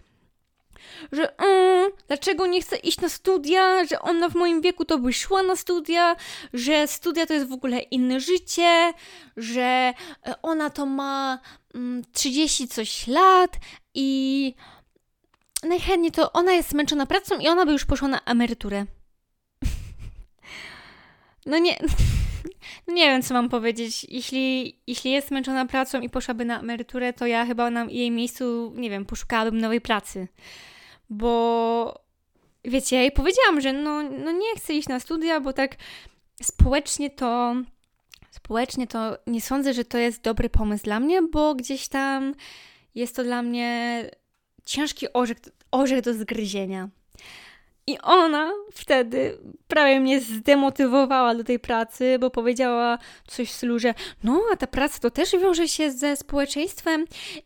że mm, dlaczego nie chcę iść na studia, że ona w moim wieku to by szła na studia, że studia to jest w ogóle inne życie, że ona to ma mm, trzydzieści coś lat i najchętniej to ona jest zmęczona pracą i ona by już poszła na emeryturę. No nie... Nie wiem, co mam powiedzieć. Jeśli, jeśli jest zmęczona pracą i poszłaby na emeryturę, to ja chyba na jej miejscu, nie wiem, poszukałabym nowej pracy. Bo wiecie, ja jej powiedziałam, że no, no nie chcę iść na studia, bo tak społecznie to, społecznie to nie sądzę, że to jest dobry pomysł dla mnie, bo gdzieś tam jest to dla mnie ciężki orzech, orzech do zgryzienia. I ona wtedy prawie mnie zdemotywowała do tej pracy, bo powiedziała coś w stylu, że no, a ta praca to też wiąże się ze społeczeństwem,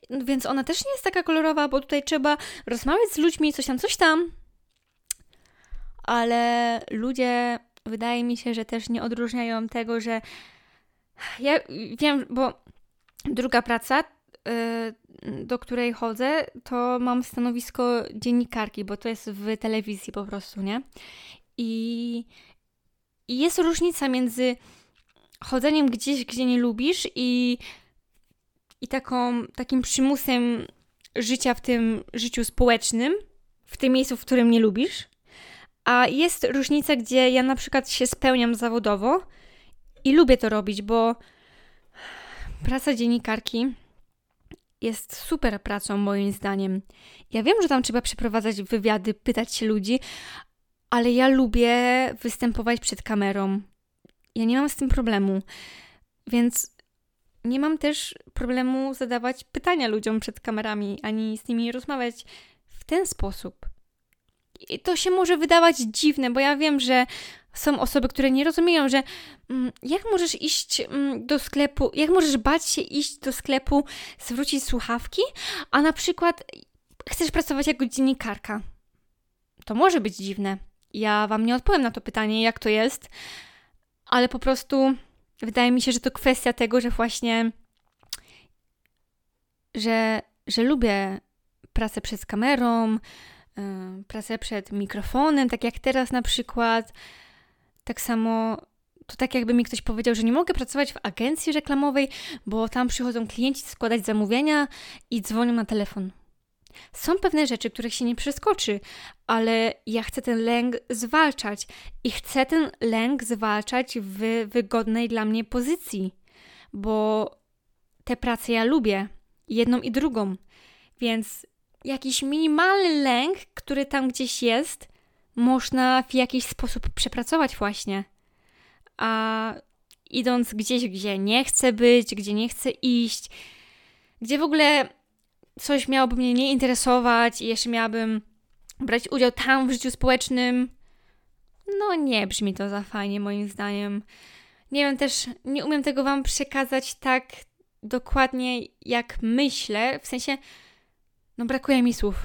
więc ona też nie jest taka kolorowa, bo tutaj trzeba rozmawiać z ludźmi, coś tam, coś tam. Ale ludzie, wydaje mi się, że też nie odróżniają tego, że ja wiem, bo druga praca, do której chodzę, to mam stanowisko dziennikarki, bo to jest w telewizji po prostu, nie? I, i jest różnica między chodzeniem gdzieś, gdzie nie lubisz i, i taką, takim przymusem życia w tym życiu społecznym, w tym miejscu, w którym nie lubisz, a jest różnica, gdzie ja na przykład się spełniam zawodowo i lubię to robić, bo praca dziennikarki jest super pracą, moim zdaniem. Ja wiem, że tam trzeba przeprowadzać wywiady, pytać się ludzi, ale ja lubię występować przed kamerą. Ja nie mam z tym problemu. Więc nie mam też problemu zadawać pytania ludziom przed kamerami, ani z nimi rozmawiać w ten sposób. I to się może wydawać dziwne, bo ja wiem, że są osoby, które nie rozumieją, że mm, jak możesz iść mm, do sklepu, jak możesz bać się iść do sklepu, zwrócić słuchawki, a na przykład chcesz pracować jako dziennikarka. To może być dziwne. Ja wam nie odpowiem na to pytanie, jak to jest, ale po prostu wydaje mi się, że to kwestia tego, że właśnie, że, że lubię pracę przed kamerą, yy, pracę przed mikrofonem, tak jak teraz na przykład. Tak samo, to tak jakby mi ktoś powiedział, że nie mogę pracować w agencji reklamowej, bo tam przychodzą klienci składać zamówienia i dzwonią na telefon. Są pewne rzeczy, których się nie przeskoczy, ale ja chcę ten lęk zwalczać i chcę ten lęk zwalczać w wygodnej dla mnie pozycji, bo te prace ja lubię. jedną i drugą. Więc jakiś minimalny lęk, który tam gdzieś jest, można w jakiś sposób przepracować właśnie. A idąc gdzieś, gdzie nie chcę być, gdzie nie chcę iść, gdzie w ogóle coś miałoby mnie nie interesować i jeszcze miałabym brać udział tam w życiu społecznym, no nie brzmi to za fajnie moim zdaniem. Nie wiem też, nie umiem tego Wam przekazać tak dokładnie, jak myślę, w sensie, no brakuje mi słów,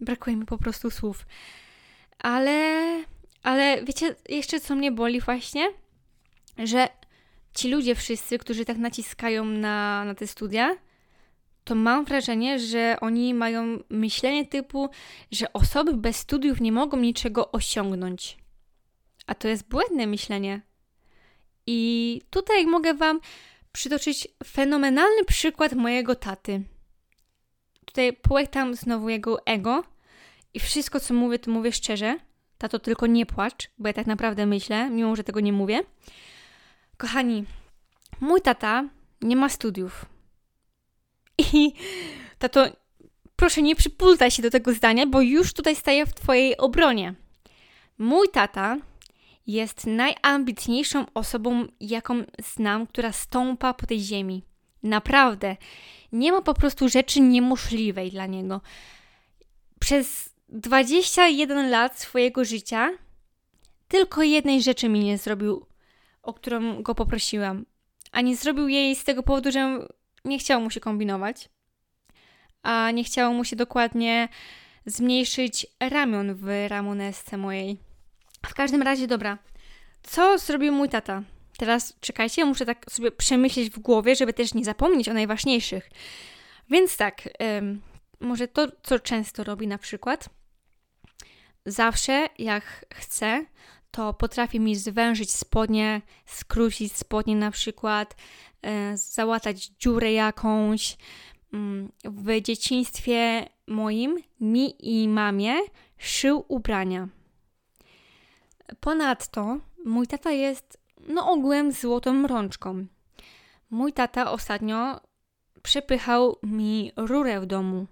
brakuje mi po prostu słów. Ale, ale wiecie, jeszcze co mnie boli właśnie, że ci ludzie wszyscy, którzy tak naciskają na, na te studia, to mam wrażenie, że oni mają myślenie typu, że osoby bez studiów nie mogą niczego osiągnąć. A to jest błędne myślenie. I tutaj mogę Wam przytoczyć fenomenalny przykład mojego taty. Tutaj połykam znowu jego ego i wszystko, co mówię, to mówię szczerze. Tato, tylko nie płacz, bo ja tak naprawdę myślę, mimo że tego nie mówię. Kochani, mój tata nie ma studiów. I tato, proszę nie przypultaj się do tego zdania, bo już tutaj staję w Twojej obronie. Mój tata jest najambitniejszą osobą, jaką znam, która stąpa po tej ziemi. Naprawdę. Nie ma po prostu rzeczy niemożliwej dla niego. Przez dwadzieścia jeden lat swojego życia tylko jednej rzeczy mi nie zrobił, o którą go poprosiłam. A nie zrobił jej z tego powodu, że nie chciało mu się kombinować, a nie chciało mu się dokładnie zmniejszyć ramion w ramonesce mojej. W każdym razie, dobra, co zrobił mój tata? Teraz czekajcie, ja muszę tak sobie przemyśleć w głowie, żeby też nie zapomnieć o najważniejszych. Więc tak, ym, może to, co często robi na przykład. Zawsze jak chce, to potrafi mi zwężyć spodnie, skrócić spodnie na przykład, yy, załatać dziurę jakąś. Yy, w dzieciństwie moim, mi i mamie szył ubrania. Ponadto mój tata jest no ogółem złotą rączką. Mój tata ostatnio przepychał mi rurę w domu.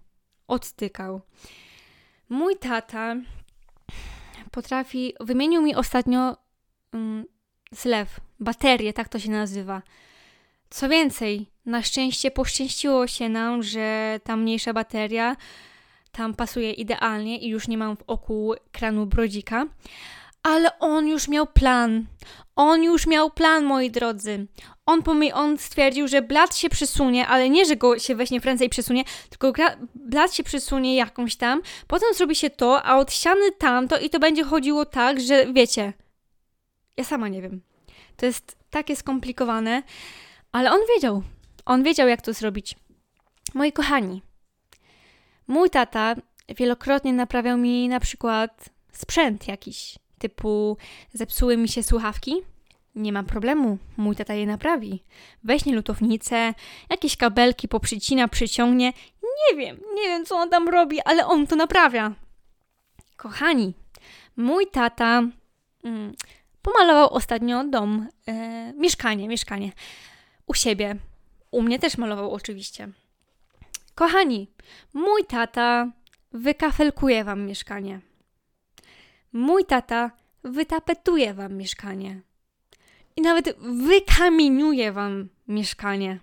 Odstykał. Mój tata potrafi... Wymienił mi ostatnio um, zlew, baterię, tak to się nazywa. Co więcej, na szczęście poszczęściło się nam, że ta mniejsza bateria tam pasuje idealnie i już nie mam w oku kranu brodzika. Ale on już miał plan. On już miał plan, moi drodzy. On, pomyj, on stwierdził, że blat się przesunie, ale nie, że go się weźmie w ręce i przesunie, tylko gra, blat się przesunie jakąś tam, potem zrobi się to, a od ściany tamto i to będzie chodziło tak, że wiecie. Ja sama nie wiem. To jest takie skomplikowane, ale on wiedział. On wiedział, jak to zrobić. Moi kochani, mój tata wielokrotnie naprawiał mi na przykład sprzęt jakiś. Typu zepsuły mi się słuchawki? Nie ma problemu, mój tata je naprawi. Weźmie lutownicę, jakieś kabelki poprzycina, przyciągnie. Nie wiem, nie wiem co on tam robi, ale on to naprawia. Kochani, mój tata mm, pomalował ostatnio dom, e, mieszkanie, mieszkanie u siebie. U mnie też malował oczywiście. Kochani, mój tata wykafelkuje Wam mieszkanie. Mój tata wytapetuje Wam mieszkanie. I nawet wykamieniuje Wam mieszkanie.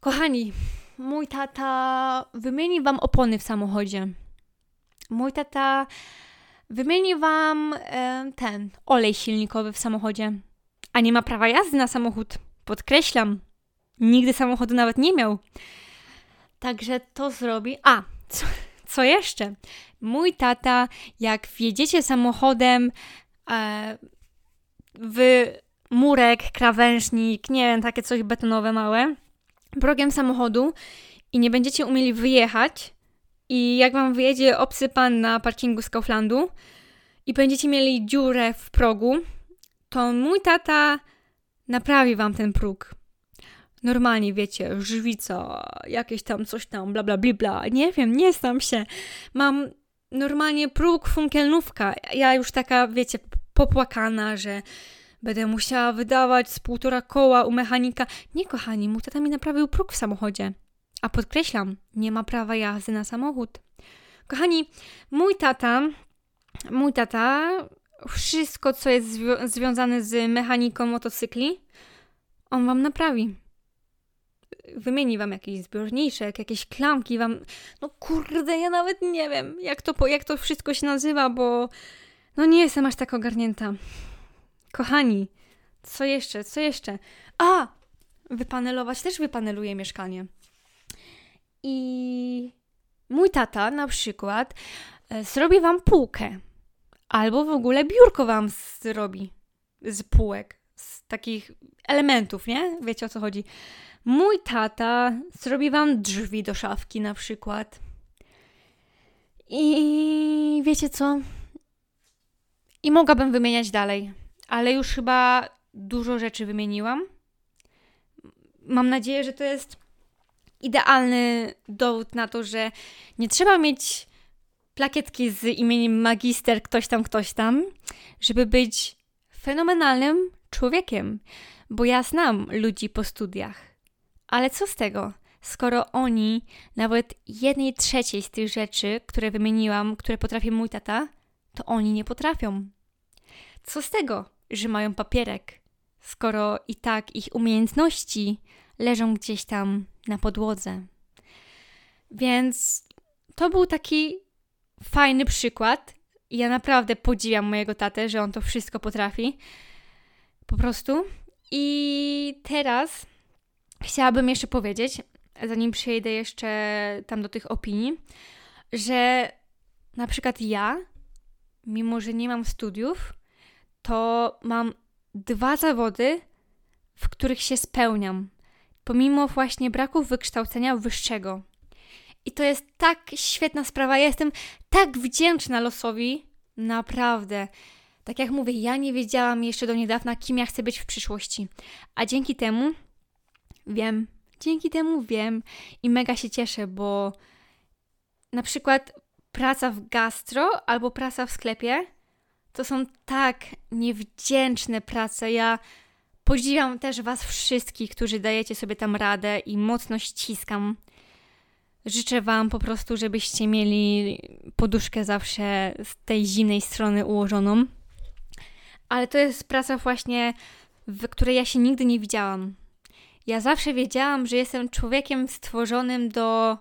Kochani, mój tata wymieni Wam opony w samochodzie. Mój tata wymieni Wam e, ten olej silnikowy w samochodzie. A nie ma prawa jazdy na samochód. Podkreślam. Nigdy samochodu nawet nie miał. Także to zrobi... A, co... Co jeszcze? Mój tata, jak wjedziecie samochodem e, w murek, krawężnik, nie wiem, takie coś betonowe małe, progiem samochodu i nie będziecie umieli wyjechać i jak Wam wyjedzie obsypan na parkingu z Kauflandu i będziecie mieli dziurę w progu, to mój tata naprawi Wam ten próg. Normalnie, wiecie, żwica, jakieś tam coś tam, bla, bla, bli, bla. Nie wiem, nie znam się. Mam normalnie próg funkielnówka. Ja już taka, wiecie, popłakana, że będę musiała wydawać z półtora koła u mechanika. Nie, kochani, mój tata mi naprawił próg w samochodzie. A podkreślam, nie ma prawa jazdy na samochód. Kochani, mój tata, mój tata, wszystko co jest zwi- związane z mechaniką motocykli, on wam naprawi. Wymieni wam jakiś zbiorniczek, jakieś klamki wam... No kurde, ja nawet nie wiem, jak to, jak to wszystko się nazywa, bo no nie jestem aż tak ogarnięta. Kochani, co jeszcze, co jeszcze? A! Wypanelować też wypaneluje mieszkanie. I mój tata na przykład zrobi wam półkę. Albo w ogóle biurko wam zrobi z półek, z takich elementów, nie? Wiecie o co chodzi. Mój tata zrobi wam drzwi do szafki na przykład. I wiecie co? I mogłabym wymieniać dalej, ale już chyba dużo rzeczy wymieniłam. Mam nadzieję, że to jest idealny dowód na to, że nie trzeba mieć plakietki z imieniem magister ktoś tam, ktoś tam, żeby być fenomenalnym człowiekiem. Bo ja znam ludzi po studiach, ale co z tego, skoro oni nawet jednej trzeciej z tych rzeczy, które wymieniłam, które potrafi mój tata, to oni nie potrafią. Co z tego, że mają papierek, skoro i tak ich umiejętności leżą gdzieś tam na podłodze. Więc to był taki fajny przykład. Ja naprawdę podziwiam mojego tatę, że on to wszystko potrafi. Po prostu. I teraz chciałabym jeszcze powiedzieć, zanim przejdę jeszcze tam do tych opinii, że na przykład ja, mimo że nie mam studiów, to mam dwa zawody, w których się spełniam, pomimo właśnie braku wykształcenia wyższego. I to jest tak świetna sprawa, ja jestem tak wdzięczna losowi, naprawdę. Tak jak mówię, ja nie wiedziałam jeszcze do niedawna, kim ja chcę być w przyszłości. A dzięki temu wiem, dzięki temu wiem i mega się cieszę, bo na przykład praca w gastro albo praca w sklepie to są tak niewdzięczne prace. Ja podziwiam też was wszystkich, którzy dajecie sobie tam radę i mocno ściskam. Życzę wam po prostu, żebyście mieli poduszkę zawsze z tej zimnej strony ułożoną. Ale to jest praca właśnie, w której ja się nigdy nie widziałam. Ja zawsze wiedziałam, że jestem człowiekiem stworzonym do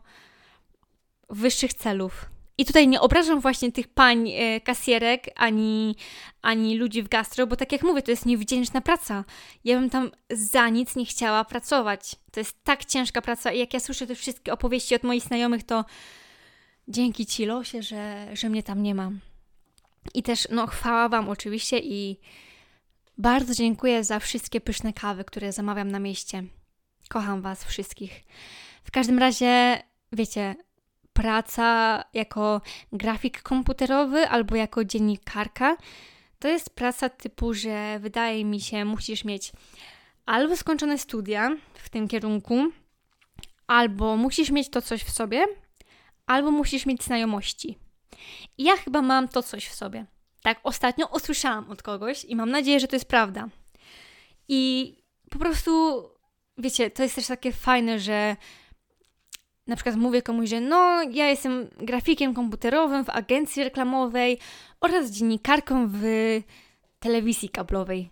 wyższych celów. I tutaj nie obrażam właśnie tych pań e, kasjerek, ani, ani ludzi w gastro, bo tak jak mówię, to jest niewdzięczna praca. Ja bym tam za nic nie chciała pracować. To jest tak ciężka praca i jak ja słyszę te wszystkie opowieści od moich znajomych, to dzięki ci losie, że, że mnie tam nie ma. I też no chwała wam oczywiście i bardzo dziękuję za wszystkie pyszne kawy, które zamawiam na mieście. Kocham was wszystkich. W każdym razie, wiecie... Praca jako grafik komputerowy albo jako dziennikarka to jest praca typu, że wydaje mi się, musisz mieć albo skończone studia w tym kierunku, albo musisz mieć to coś w sobie, albo musisz mieć znajomości. I ja chyba mam to coś w sobie. Tak ostatnio usłyszałam od kogoś i mam nadzieję, że to jest prawda. I po prostu, wiecie, to jest też takie fajne, że na przykład mówię komuś, że no, ja jestem grafikiem komputerowym w agencji reklamowej oraz dziennikarką w telewizji kablowej.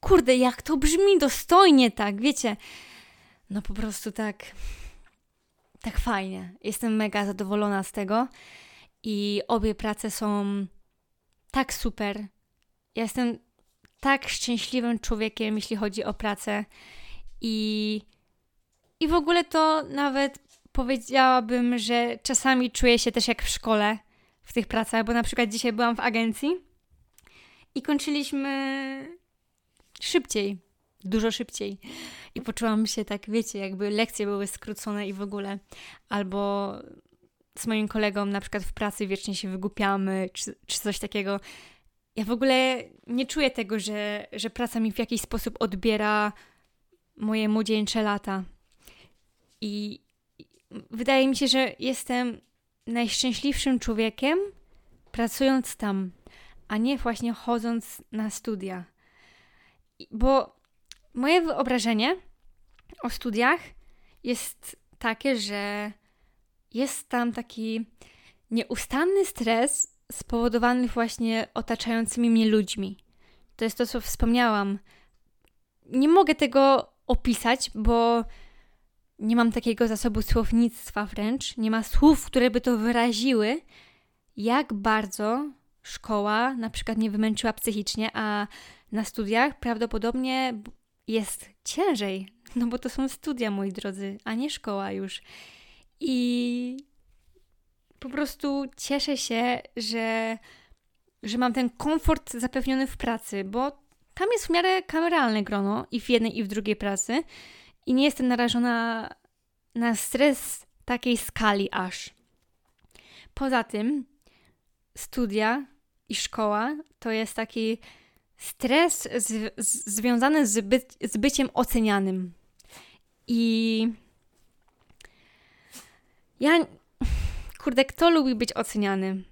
Kurde, jak to brzmi dostojnie, tak, wiecie. No po prostu tak, tak fajnie. Jestem mega zadowolona z tego i obie prace są tak super. Ja jestem tak szczęśliwym człowiekiem, jeśli chodzi o pracę i, i w ogóle to nawet... Powiedziałabym, że czasami czuję się też jak w szkole w tych pracach, bo na przykład dzisiaj byłam w agencji i kończyliśmy szybciej, dużo szybciej. I poczułam się tak, wiecie, jakby lekcje były skrócone i w ogóle. Albo z moim kolegą na przykład w pracy wiecznie się wygłupiamy, czy, czy coś takiego. Ja w ogóle nie czuję tego, że, że praca mi w jakiś sposób odbiera moje młodzieńcze lata. I wydaje mi się, że jestem najszczęśliwszym człowiekiem pracując tam, a nie właśnie chodząc na studia. Bo moje wyobrażenie o studiach jest takie, że jest tam taki nieustanny stres spowodowany właśnie otaczającymi mnie ludźmi. To jest to, co wspomniałam. Nie mogę tego opisać, bo nie mam takiego zasobu słownictwa wręcz. Nie ma słów, które by to wyraziły, jak bardzo szkoła na przykład mnie wymęczyła psychicznie, a na studiach prawdopodobnie jest ciężej. No bo to są studia, moi drodzy, a nie szkoła już. I po prostu cieszę się, że, że mam ten komfort zapewniony w pracy, bo tam jest w miarę kameralne grono i w jednej, i w drugiej pracy. I nie jestem narażona na stres takiej skali aż. Poza tym studia i szkoła to jest taki stres z, z, związany z, by, z byciem ocenianym. I ja... Kurde, kto lubi być oceniany?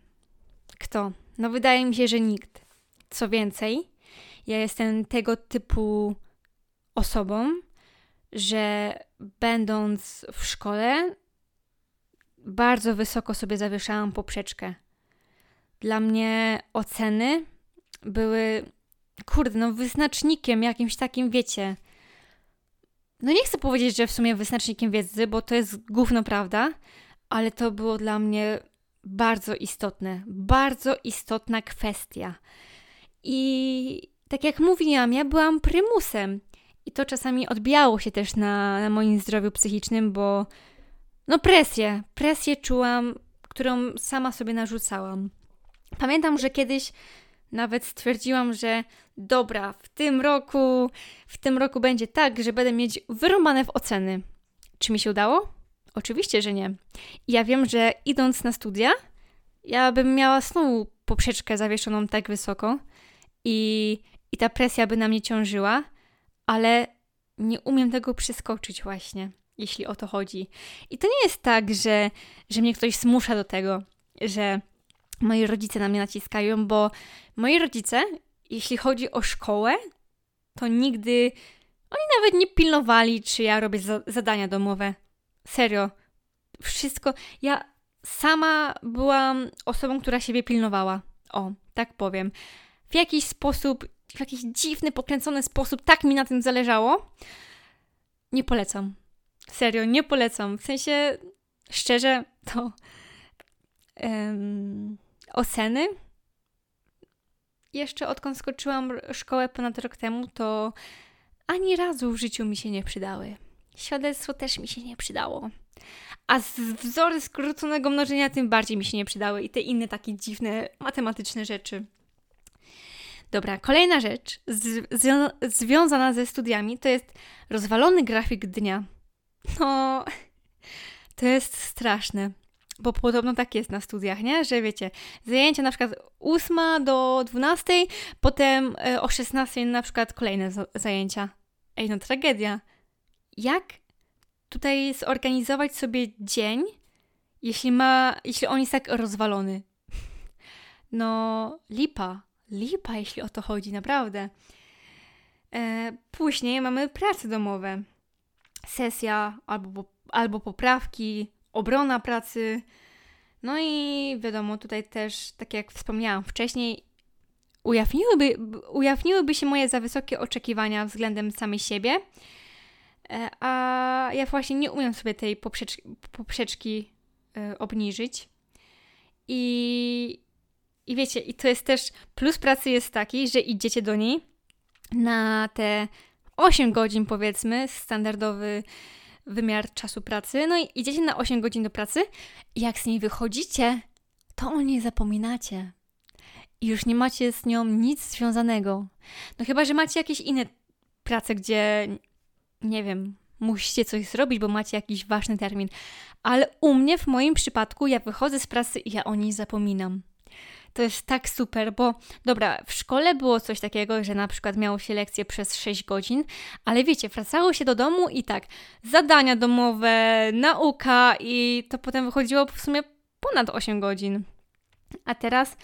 Kto? No wydaje mi się, że nikt. Co więcej, ja jestem tego typu osobą, że będąc w szkole bardzo wysoko sobie zawieszałam poprzeczkę. Dla mnie oceny były, kurde, no wyznacznikiem jakimś takim, wiecie. No nie chcę powiedzieć, że w sumie wyznacznikiem wiedzy, bo to jest gówno prawda, ale to było dla mnie bardzo istotne, bardzo istotna kwestia. I tak jak mówiłam, ja byłam prymusem. I to czasami odbijało się też na, na moim zdrowiu psychicznym, bo no presję, presję czułam, którą sama sobie narzucałam. Pamiętam, że kiedyś nawet stwierdziłam, że dobra, w tym roku, w tym roku będzie tak, że będę mieć wyrąbane w oceny. Czy mi się udało? Oczywiście, że nie. I ja wiem, że idąc na studia, ja bym miała znowu poprzeczkę zawieszoną tak wysoko i, i ta presja by na mnie ciążyła, ale nie umiem tego przeskoczyć właśnie, jeśli o to chodzi. I to nie jest tak, że, że mnie ktoś zmusza do tego, że moi rodzice na mnie naciskają, bo moi rodzice, jeśli chodzi o szkołę, to nigdy, oni nawet nie pilnowali, czy ja robię za- zadania domowe. Serio. Wszystko. Ja sama byłam osobą, która siebie pilnowała. O, tak powiem. W jakiś sposób, w jakiś dziwny, pokręcony sposób tak mi na tym zależało. Nie polecam. Serio, nie polecam. W sensie, szczerze, to um, oceny. Jeszcze odkąd skończyłam szkołę ponad rok temu, to ani razu w życiu mi się nie przydały. Świadectwo też mi się nie przydało. A z wzory skróconego mnożenia tym bardziej mi się nie przydały i te inne takie dziwne matematyczne rzeczy. Dobra, kolejna rzecz z- zwią- związana ze studiami to jest rozwalony grafik dnia. No, to jest straszne, bo podobno tak jest na studiach, nie? Że wiecie, zajęcia na przykład ósma do dwunastej, potem o szesnastej na przykład kolejne z- zajęcia. Ej, no tragedia. Jak tutaj zorganizować sobie dzień, jeśli ma, jeśli on jest tak rozwalony? No, lipa. Lipa, jeśli o to chodzi, naprawdę. E, później mamy prace domowe. Sesja albo, albo poprawki, obrona pracy. No i wiadomo, tutaj też, tak jak wspomniałam wcześniej, ujawniłyby, ujawniłyby się moje za wysokie oczekiwania względem samej siebie. A ja właśnie nie umiem sobie tej poprzeczki, poprzeczki y, obniżyć. I, I wiecie, i to jest też, plus pracy jest taki, że idziecie do niej na te osiem godzin, powiedzmy, standardowy wymiar czasu pracy. No i idziecie na osiem godzin do pracy i jak z niej wychodzicie, to o niej zapominacie. I już nie macie z nią nic związanego. No chyba, że macie jakieś inne prace, gdzie... nie wiem, musicie coś zrobić, bo macie jakiś ważny termin. Ale u mnie, w moim przypadku, ja wychodzę z pracy i ja o niej zapominam. To jest tak super, bo dobra, w szkole było coś takiego, że na przykład miało się lekcje przez sześć godzin, ale wiecie, wracało się do domu i tak, zadania domowe, nauka i to potem wychodziło w sumie ponad osiem godzin. A teraz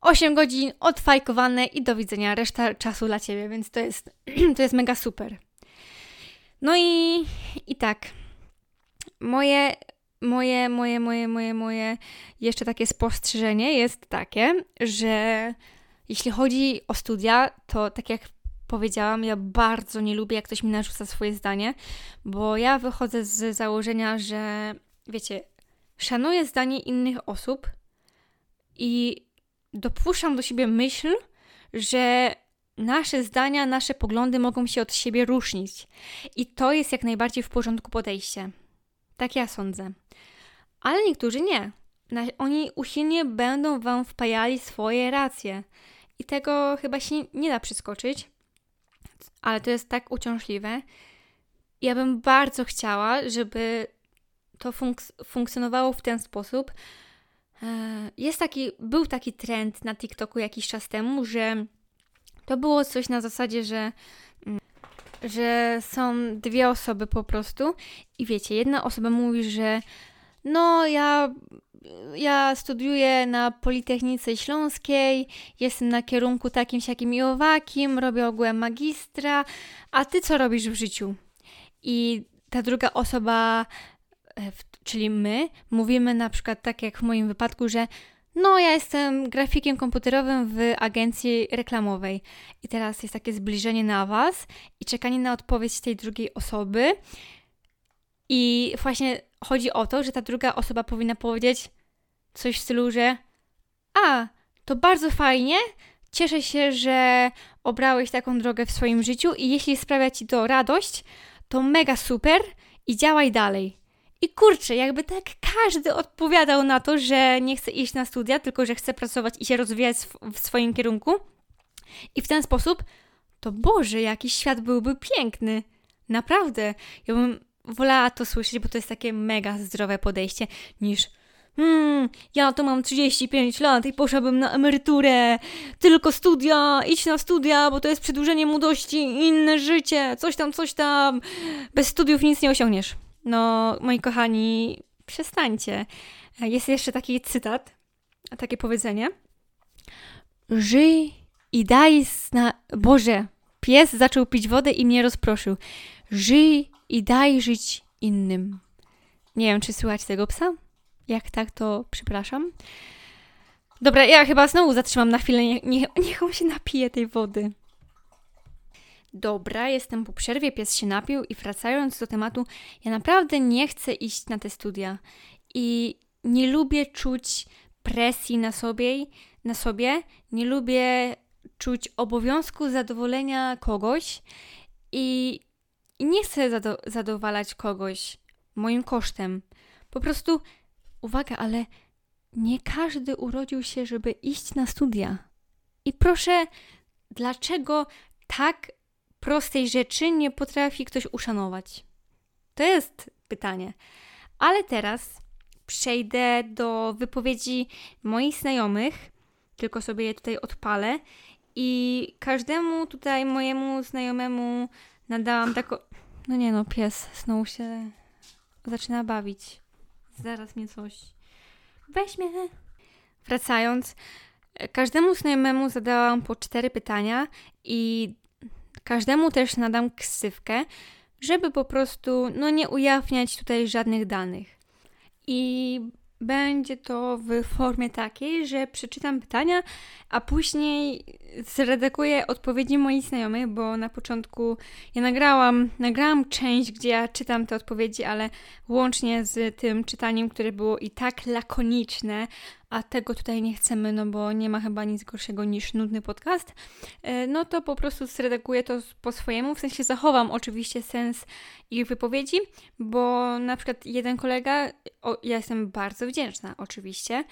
osiem godzin odfajkowane i do widzenia, reszta czasu dla Ciebie, więc to jest, to jest mega super. No i, i tak, moje, moje, moje, moje, moje, moje jeszcze takie spostrzeżenie jest takie, że jeśli chodzi o studia, to tak jak powiedziałam, ja bardzo nie lubię, jak ktoś mi narzuca swoje zdanie, bo ja wychodzę z założenia, że wiecie, szanuję zdanie innych osób i dopuszczam do siebie myśl, że nasze zdania, nasze poglądy mogą się od siebie różnić. I to jest jak najbardziej w porządku podejście. Tak ja sądzę. Ale niektórzy nie. Oni usilnie będą Wam wpajali swoje racje. I tego chyba się nie da przeskoczyć. Ale to jest tak uciążliwe. Ja bym bardzo chciała, żeby to funk- funkcjonowało w ten sposób. Jest taki, był taki trend na TikToku jakiś czas temu, że to było coś na zasadzie, że, że są dwie osoby po prostu i wiecie, jedna osoba mówi, że no ja, ja studiuję na Politechnice Śląskiej, jestem na kierunku takim, siakim i owakim, robię ogółem magistra, a ty co robisz w życiu? I ta druga osoba, czyli my, mówimy na przykład tak jak w moim wypadku, że no ja jestem grafikiem komputerowym w agencji reklamowej. I teraz jest takie zbliżenie na was i czekanie na odpowiedź tej drugiej osoby. I właśnie chodzi o to, że ta druga osoba powinna powiedzieć coś w stylu, że a, to bardzo fajnie, cieszę się, że obrałeś taką drogę w swoim życiu i jeśli sprawia ci to radość, to mega super i działaj dalej. I kurczę, jakby tak każdy odpowiadał na to, że nie chce iść na studia, tylko że chce pracować i się rozwijać w swoim kierunku. I w ten sposób, to Boże, jaki świat byłby piękny. Naprawdę. Ja bym wolała to słyszeć, bo to jest takie mega zdrowe podejście, niż hmm, ja to mam trzydzieści pięć lat i poszłabym na emeryturę, tylko studia, idź na studia, bo to jest przedłużenie młodości, inne życie, coś tam, coś tam. Bez studiów nic nie osiągniesz. No, moi kochani, przestańcie. Jest jeszcze taki cytat, takie powiedzenie. Żyj i daj zna... Boże, pies zaczął pić wodę i mnie rozproszył. Żyj i daj żyć innym. Nie wiem, czy słychać tego psa? Jak tak, to przepraszam. Dobra, ja chyba znowu zatrzymam na chwilę. Nie, nie, niech on się napije tej wody. Dobra, jestem po przerwie, pies się napił i wracając do tematu, ja naprawdę nie chcę iść na te studia i nie lubię czuć presji na sobie, na sobie, nie lubię czuć obowiązku zadowolenia kogoś i, i nie chcę zado- zadowalać kogoś moim kosztem. Po prostu, uwaga, ale nie każdy urodził się, żeby iść na studia. I proszę, dlaczego tak prostej rzeczy nie potrafi ktoś uszanować? To jest pytanie. Ale teraz przejdę do wypowiedzi moich znajomych, tylko sobie je tutaj odpalę i każdemu tutaj mojemu znajomemu nadałam taką... No nie no, pies znowu się zaczyna bawić. Zaraz mnie coś weźmie. Wracając, każdemu znajomemu zadałam po cztery pytania i każdemu też nadam ksywkę, żeby po prostu no, nie ujawniać tutaj żadnych danych. I będzie to w formie takiej, że przeczytam pytania, a później zredaguję odpowiedzi moich znajomych, bo na początku ja nagrałam, nagrałam część, gdzie ja czytam te odpowiedzi, ale łącznie z tym czytaniem, które było i tak lakoniczne, a tego tutaj nie chcemy, no bo nie ma chyba nic gorszego niż nudny podcast, no to po prostu zredaguję to po swojemu, w sensie zachowam oczywiście sens ich wypowiedzi, bo na przykład jeden kolega, o, ja jestem bardzo wdzięczna oczywiście,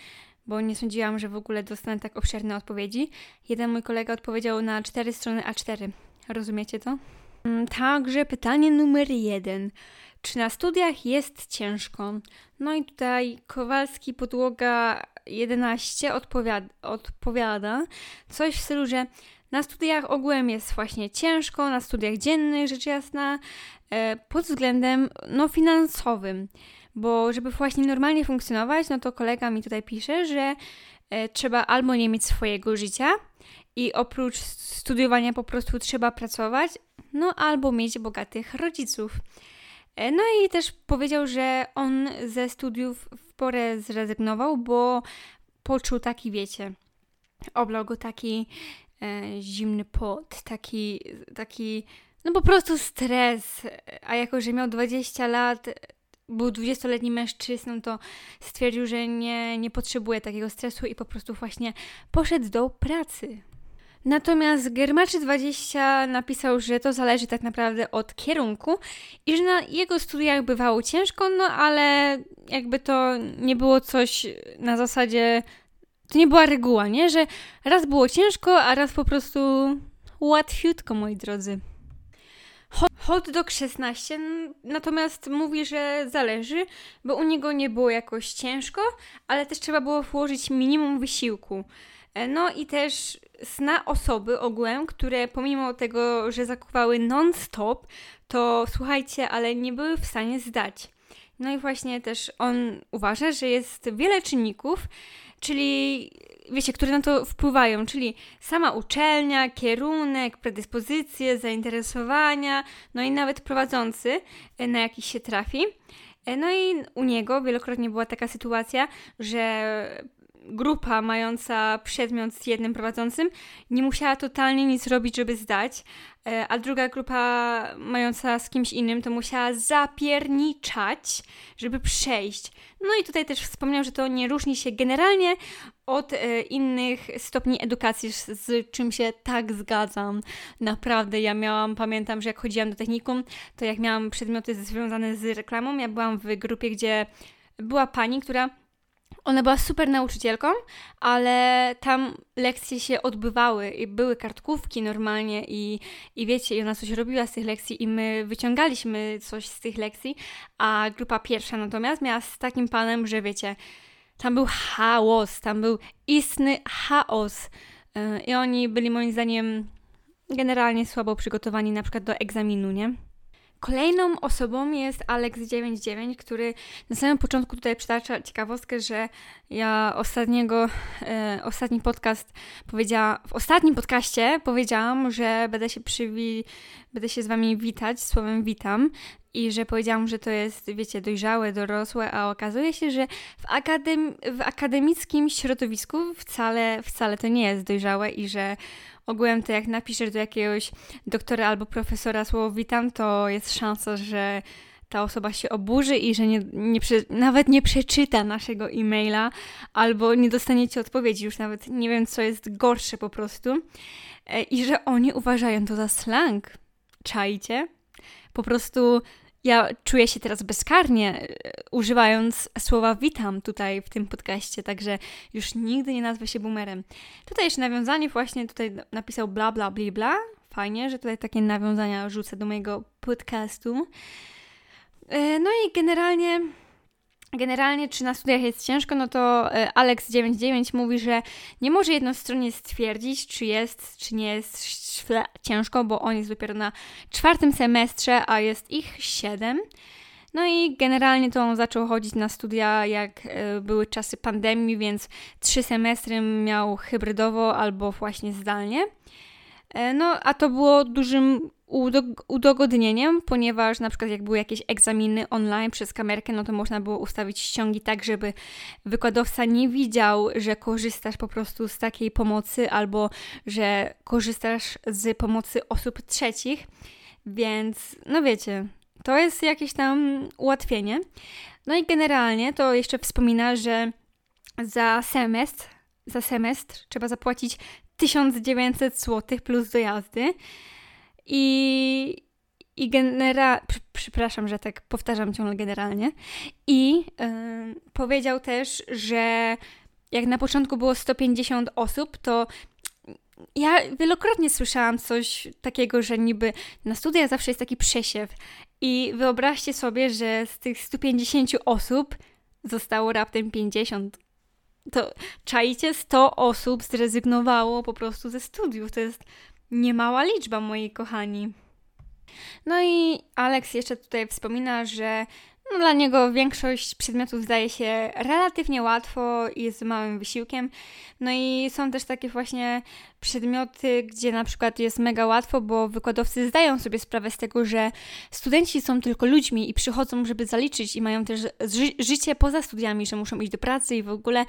bo nie sądziłam, że w ogóle dostanę tak obszerne odpowiedzi. Jeden mój kolega odpowiedział na cztery strony A cztery. Rozumiecie to? Także pytanie numer jeden. Czy na studiach jest ciężko? No i tutaj Kowalski Podłoga jedenaście odpowiada, odpowiada coś w stylu, że na studiach ogółem jest właśnie ciężko, na studiach dziennych rzecz jasna, pod względem no, finansowym, bo żeby właśnie normalnie funkcjonować, no to kolega mi tutaj pisze, że trzeba albo nie mieć swojego życia i oprócz studiowania po prostu trzeba pracować, no albo mieć bogatych rodziców. No i też powiedział, że on ze studiów w porę zrezygnował, bo poczuł taki, wiecie, oblał go taki e, zimny pot, taki, taki, no po prostu stres. A jako, że miał dwadzieścia lat, był dwudziestoletni mężczyzną, to stwierdził, że nie, nie potrzebuje takiego stresu i po prostu właśnie poszedł do pracy. Natomiast Germaczy dwadzieścia napisał, że to zależy tak naprawdę od kierunku i że na jego studiach bywało ciężko, no ale jakby to nie było coś na zasadzie, to nie była reguła, nie? Że raz było ciężko, a raz po prostu łatwiutko, moi drodzy. Hot Dog szesnaście natomiast mówi, że zależy, bo u niego nie było jakoś ciężko, ale też trzeba było włożyć minimum wysiłku. No i też zna osoby ogółem, które pomimo tego, że zakupowały non-stop, to słuchajcie, ale nie były w stanie zdać. No i właśnie też on uważa, że jest wiele czynników, czyli wiecie, które na to wpływają, czyli sama uczelnia, kierunek, predyspozycje, zainteresowania, no i nawet prowadzący, na jakich się trafi. No i u niego wielokrotnie była taka sytuacja, że grupa mająca przedmiot z jednym prowadzącym nie musiała totalnie nic robić, żeby zdać, a druga grupa mająca z kimś innym to musiała zapierniczać, żeby przejść. No i tutaj też wspomniał, że to nie różni się generalnie od innych stopni edukacji, z czym się tak zgadzam. Naprawdę, ja miałam, pamiętam, że jak chodziłam do technikum, to jak miałam przedmioty związane z reklamą, ja byłam w grupie, gdzie była pani, która ona była super nauczycielką, ale tam lekcje się odbywały i były kartkówki normalnie i, i wiecie, i ona coś robiła z tych lekcji i my wyciągaliśmy coś z tych lekcji, a grupa pierwsza natomiast miała z takim panem, że wiecie, tam był chaos, tam był istny chaos i oni byli moim zdaniem generalnie słabo przygotowani na przykład do egzaminu, nie? Kolejną osobą jest Alex dziewięćdziesiąt dziewięć, który na samym początku tutaj przytacza ciekawostkę, że ja ostatniego, e, ostatni podcast powiedziała, w ostatnim podcaście powiedziałam, że będę się przywi, będę się z wami witać, słowem witam i że powiedziałam, że to jest, wiecie, dojrzałe, dorosłe, a okazuje się, że w, akadem, w akademickim środowisku wcale, wcale to nie jest dojrzałe i że ogółem to jak napiszesz do jakiegoś doktora albo profesora słowo witam, to jest szansa, że ta osoba się oburzy i że nie, nie prze, nawet nie przeczyta naszego e-maila albo nie dostaniecie odpowiedzi, już nawet nie wiem, co jest gorsze po prostu. I że oni uważają to za slang. Czajcie? Po prostu ja czuję się teraz bezkarnie, używając słowa witam tutaj w tym podcaście, także już nigdy nie nazwę się boomerem. Tutaj jeszcze nawiązanie właśnie, tutaj napisał bla bla bli bla. Fajnie, że tutaj takie nawiązania rzucę do mojego podcastu. No i generalnie, generalnie czy na studiach jest ciężko, no to Alex dziewięćdziesiąt dziewięć mówi, że nie może jednostronnie stwierdzić, czy jest, czy nie jest ciężko, bo on jest dopiero na czwartym semestrze, a jest ich siedem. No i generalnie to on zaczął chodzić na studia, jak były czasy pandemii, więc trzy semestry miał hybrydowo albo właśnie zdalnie. No, a to było dużym udogodnieniem, ponieważ na przykład jak były jakieś egzaminy online przez kamerkę, no to można było ustawić ściągi tak, żeby wykładowca nie widział, że korzystasz po prostu z takiej pomocy albo że korzystasz z pomocy osób trzecich, więc no wiecie, to jest jakieś tam ułatwienie. No i generalnie to jeszcze wspomina, że za semestr, za semestr trzeba zapłacić tysiąc dziewięćset złotych plus dojazdy. I, i genera... Przepraszam, że tak powtarzam ciągle generalnie. I yy, powiedział też, że jak na początku było sto pięćdziesiąt osób, to ja wielokrotnie słyszałam coś takiego, że niby na studiach zawsze jest taki przesiew. I wyobraźcie sobie, że z tych stu pięćdziesięciu osób zostało raptem pięćdziesiąt. To czajcie, sto osób zrezygnowało po prostu ze studiów. To jest niemała liczba, moi kochani. No i Alex jeszcze tutaj wspomina, że No, dla niego większość przedmiotów zdaje się relatywnie łatwo i z małym wysiłkiem. No i są też takie właśnie przedmioty, gdzie na przykład jest mega łatwo, bo wykładowcy zdają sobie sprawę z tego, że studenci są tylko ludźmi i przychodzą, żeby zaliczyć i mają też ży- życie poza studiami, że muszą iść do pracy i w ogóle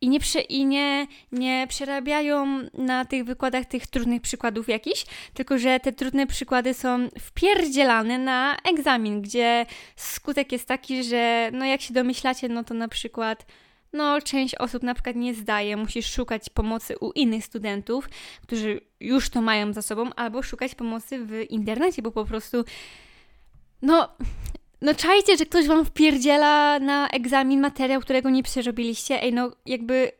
i nie, prze- i nie, nie przerabiają na tych wykładach tych trudnych przykładów jakichś, tylko że te trudne przykłady są wpierdzielane na egzamin, gdzie skutek jest taki, że no jak się domyślacie, no to na przykład... No, część osób na przykład nie zdaje, musisz szukać pomocy u innych studentów, którzy już to mają za sobą, albo szukać pomocy w internecie, bo po prostu, no, no czajcie, że ktoś wam wpierdziela na egzamin materiał, którego nie przerobiliście, ej, no, jakby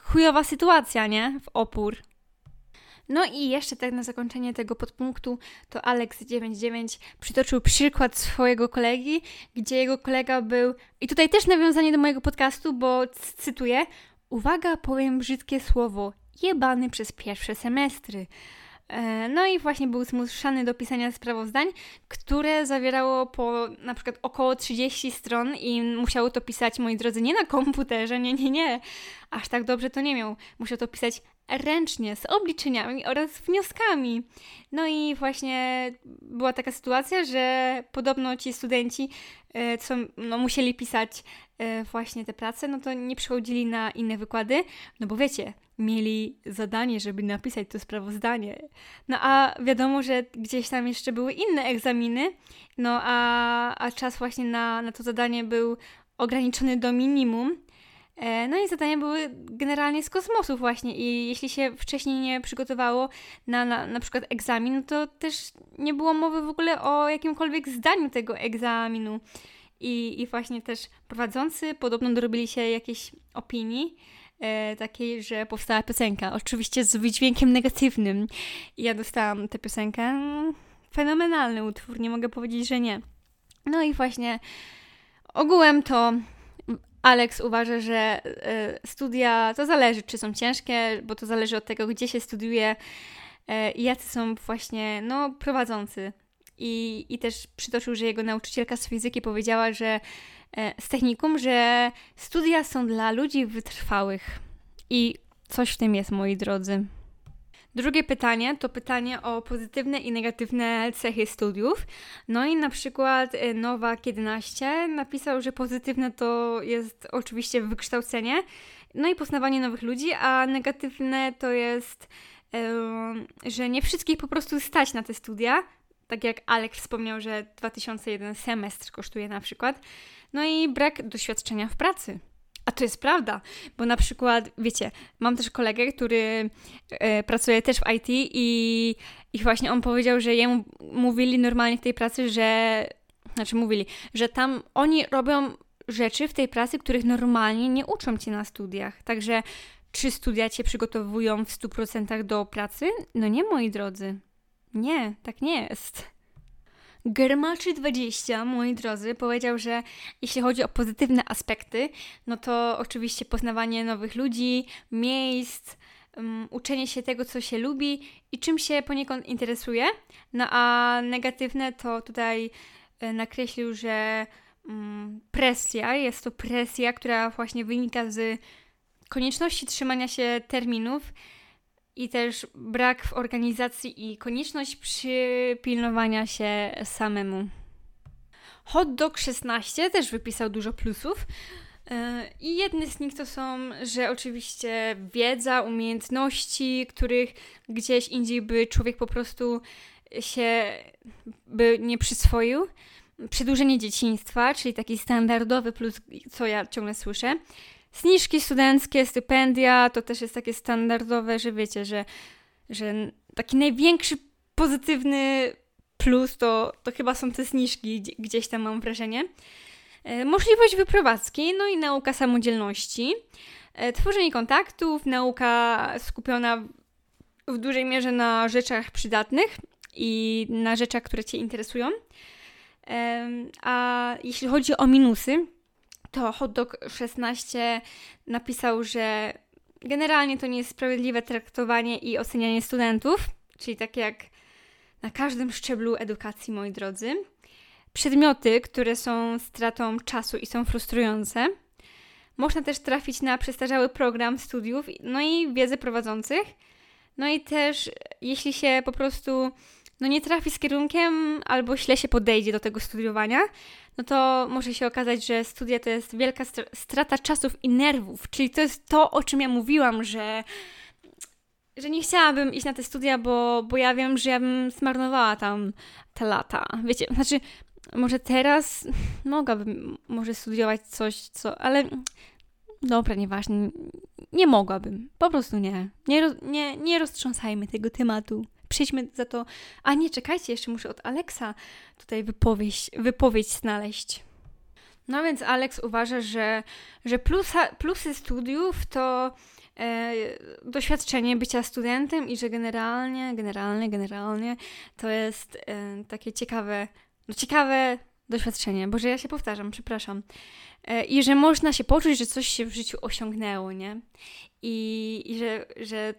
chujowa sytuacja, nie? W opór. No i jeszcze tak na zakończenie tego podpunktu to Alex dziewięćdziesiąt dziewięć przytoczył przykład swojego kolegi, gdzie jego kolega był... I tutaj też nawiązanie do mojego podcastu, bo c- cytuję. Uwaga, powiem brzydkie słowo. Jebany przez pierwsze semestry. E, no i właśnie był zmuszany do pisania sprawozdań, które zawierało po na przykład około trzydzieści stron i musiało to pisać, moi drodzy, nie na komputerze, nie, nie, nie. Aż tak dobrze to nie miał. Musiał to pisać ręcznie, z obliczeniami oraz wnioskami. No i właśnie była taka sytuacja, że podobno ci studenci, co no, musieli pisać właśnie te prace, no to nie przychodzili na inne wykłady, no bo wiecie, mieli zadanie, żeby napisać to sprawozdanie. No a wiadomo, że gdzieś tam jeszcze były inne egzaminy, no a, a czas właśnie na, na to zadanie był ograniczony do minimum. No i zadania były generalnie z kosmosu właśnie i jeśli się wcześniej nie przygotowało na, na na przykład egzamin, no to też nie było mowy w ogóle o jakimkolwiek zdaniu tego egzaminu. I, i właśnie też prowadzący podobno dorobili się jakiejś opinii e, takiej, że powstała piosenka. Oczywiście z wydźwiękiem negatywnym. I ja dostałam tę piosenkę. Fenomenalny utwór, nie mogę powiedzieć, że nie. No i właśnie ogółem to... Alex uważa, że studia to zależy, czy są ciężkie, bo to zależy od tego, gdzie się studiuje i jacy są właśnie no, prowadzący. I, i też przytoczył, że jego nauczycielka z fizyki powiedziała, że z technikum, że studia są dla ludzi wytrwałych. I coś w tym jest, moi drodzy. Drugie pytanie to pytanie o pozytywne i negatywne cechy studiów. No i na przykład Nowak jedenaście napisał, że pozytywne to jest oczywiście wykształcenie, no i poznawanie nowych ludzi, a negatywne to jest, yy, że nie wszystkich po prostu stać na te studia, tak jak Alek wspomniał, że dwa tysiące jeden semestr kosztuje na przykład, no i brak doświadczenia w pracy. A to jest prawda, bo na przykład, wiecie, mam też kolegę, który e, pracuje też w I T i, i właśnie on powiedział, że jemu mówili normalnie w tej pracy, że, znaczy mówili, że tam oni robią rzeczy w tej pracy, których normalnie nie uczą cię na studiach. Także czy studia cię przygotowują w stu procentach do pracy? No nie, moi drodzy. Nie, tak nie jest. Germaczy dwadzieścia, moi drodzy, powiedział, że jeśli chodzi o pozytywne aspekty, no to oczywiście poznawanie nowych ludzi, miejsc, um, uczenie się tego, co się lubi i czym się poniekąd interesuje. No a negatywne to tutaj y, nakreślił, że um, presja, jest to presja, która właśnie wynika z konieczności trzymania się terminów, i też brak w organizacji i konieczność przypilnowania się samemu. Hot Dog szesnaście też wypisał dużo plusów. I jedne z nich to są, że oczywiście wiedza, umiejętności, których gdzieś indziej by człowiek po prostu się by nie przyswoił. Przedłużenie dzieciństwa, czyli taki standardowy plus, co ja ciągle słyszę. Zniżki studenckie, stypendia, to też jest takie standardowe, że wiecie, że, że taki największy pozytywny plus to, to chyba są te zniżki, gdzieś tam mam wrażenie. E, możliwość wyprowadzki, no i nauka samodzielności. E, tworzenie kontaktów, nauka skupiona w dużej mierze na rzeczach przydatnych i na rzeczach, które Cię interesują. E, a jeśli chodzi o minusy, to Hot Dog szesnaście napisał, że generalnie to niesprawiedliwe traktowanie i ocenianie studentów, czyli tak jak na każdym szczeblu edukacji, moi drodzy. przedmioty, które są stratą czasu i są frustrujące. Można też trafić na przestarzały program studiów, no i wiedzę prowadzących. No i też, jeśli się po prostu no nie trafi z kierunkiem albo źle się podejdzie do tego studiowania, no to może się okazać, że studia to jest wielka strata czasów i nerwów. Czyli to jest to, o czym ja mówiłam, że, że nie chciałabym iść na te studia, bo, bo ja wiem, że ja bym zmarnowała tam te lata. Wiecie, znaczy może teraz mogłabym może studiować coś, co, ale dobra, nieważne, nie mogłabym, po prostu nie. Nie, nie, nie roztrząsajmy tego tematu. Przejdźmy za to. A nie, czekajcie, jeszcze muszę od Alexa tutaj wypowiedź, wypowiedź znaleźć. No więc Alex uważa, że, że plusa, plusy studiów to e, doświadczenie bycia studentem i że generalnie, generalnie, generalnie to jest e, takie ciekawe, no ciekawe doświadczenie. Boże, ja się powtarzam, przepraszam. E, I że można się poczuć, że coś się w życiu osiągnęło, nie? I, i że, że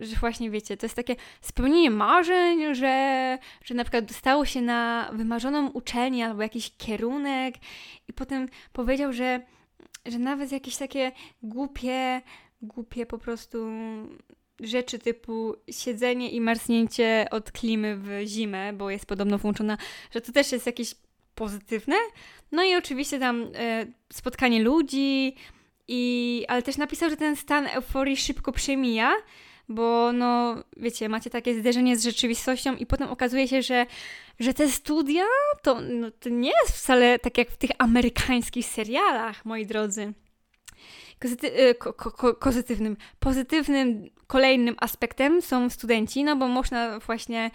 że właśnie, wiecie, to jest takie spełnienie marzeń, że, że na przykład dostało się na wymarzoną uczelnię albo jakiś kierunek i potem powiedział, że, że nawet jakieś takie głupie, głupie po prostu rzeczy typu siedzenie i marznięcie od klimy w zimę, bo jest podobno włączona, że to też jest jakieś pozytywne. No i oczywiście tam e, spotkanie ludzi, i, ale też napisał, że ten stan euforii szybko przemija, bo no, wiecie, macie takie zderzenie z rzeczywistością i potem okazuje się, że, że te studia to, no, to nie jest wcale tak jak w tych amerykańskich serialach, moi drodzy. Kozyty- ko- ko- ko- kozytywnym, pozytywnym kolejnym aspektem są studenci, no bo można właśnie,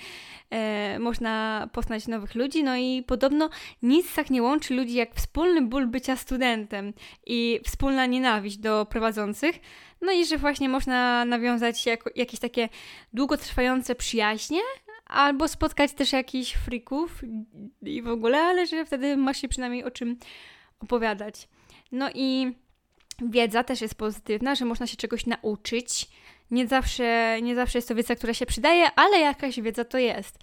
e, można poznać nowych ludzi, no i podobno nic tak nie łączy ludzi jak wspólny ból bycia studentem i wspólna nienawiść do prowadzących, no i że właśnie można nawiązać jako, jakieś takie długotrwające przyjaźnie, albo spotkać też jakichś frików i w ogóle, ale że wtedy masz się przynajmniej o czym opowiadać. No i wiedza też jest pozytywna, że można się czegoś nauczyć. Nie zawsze, nie zawsze jest to wiedza, która się przydaje, ale jakaś wiedza to jest.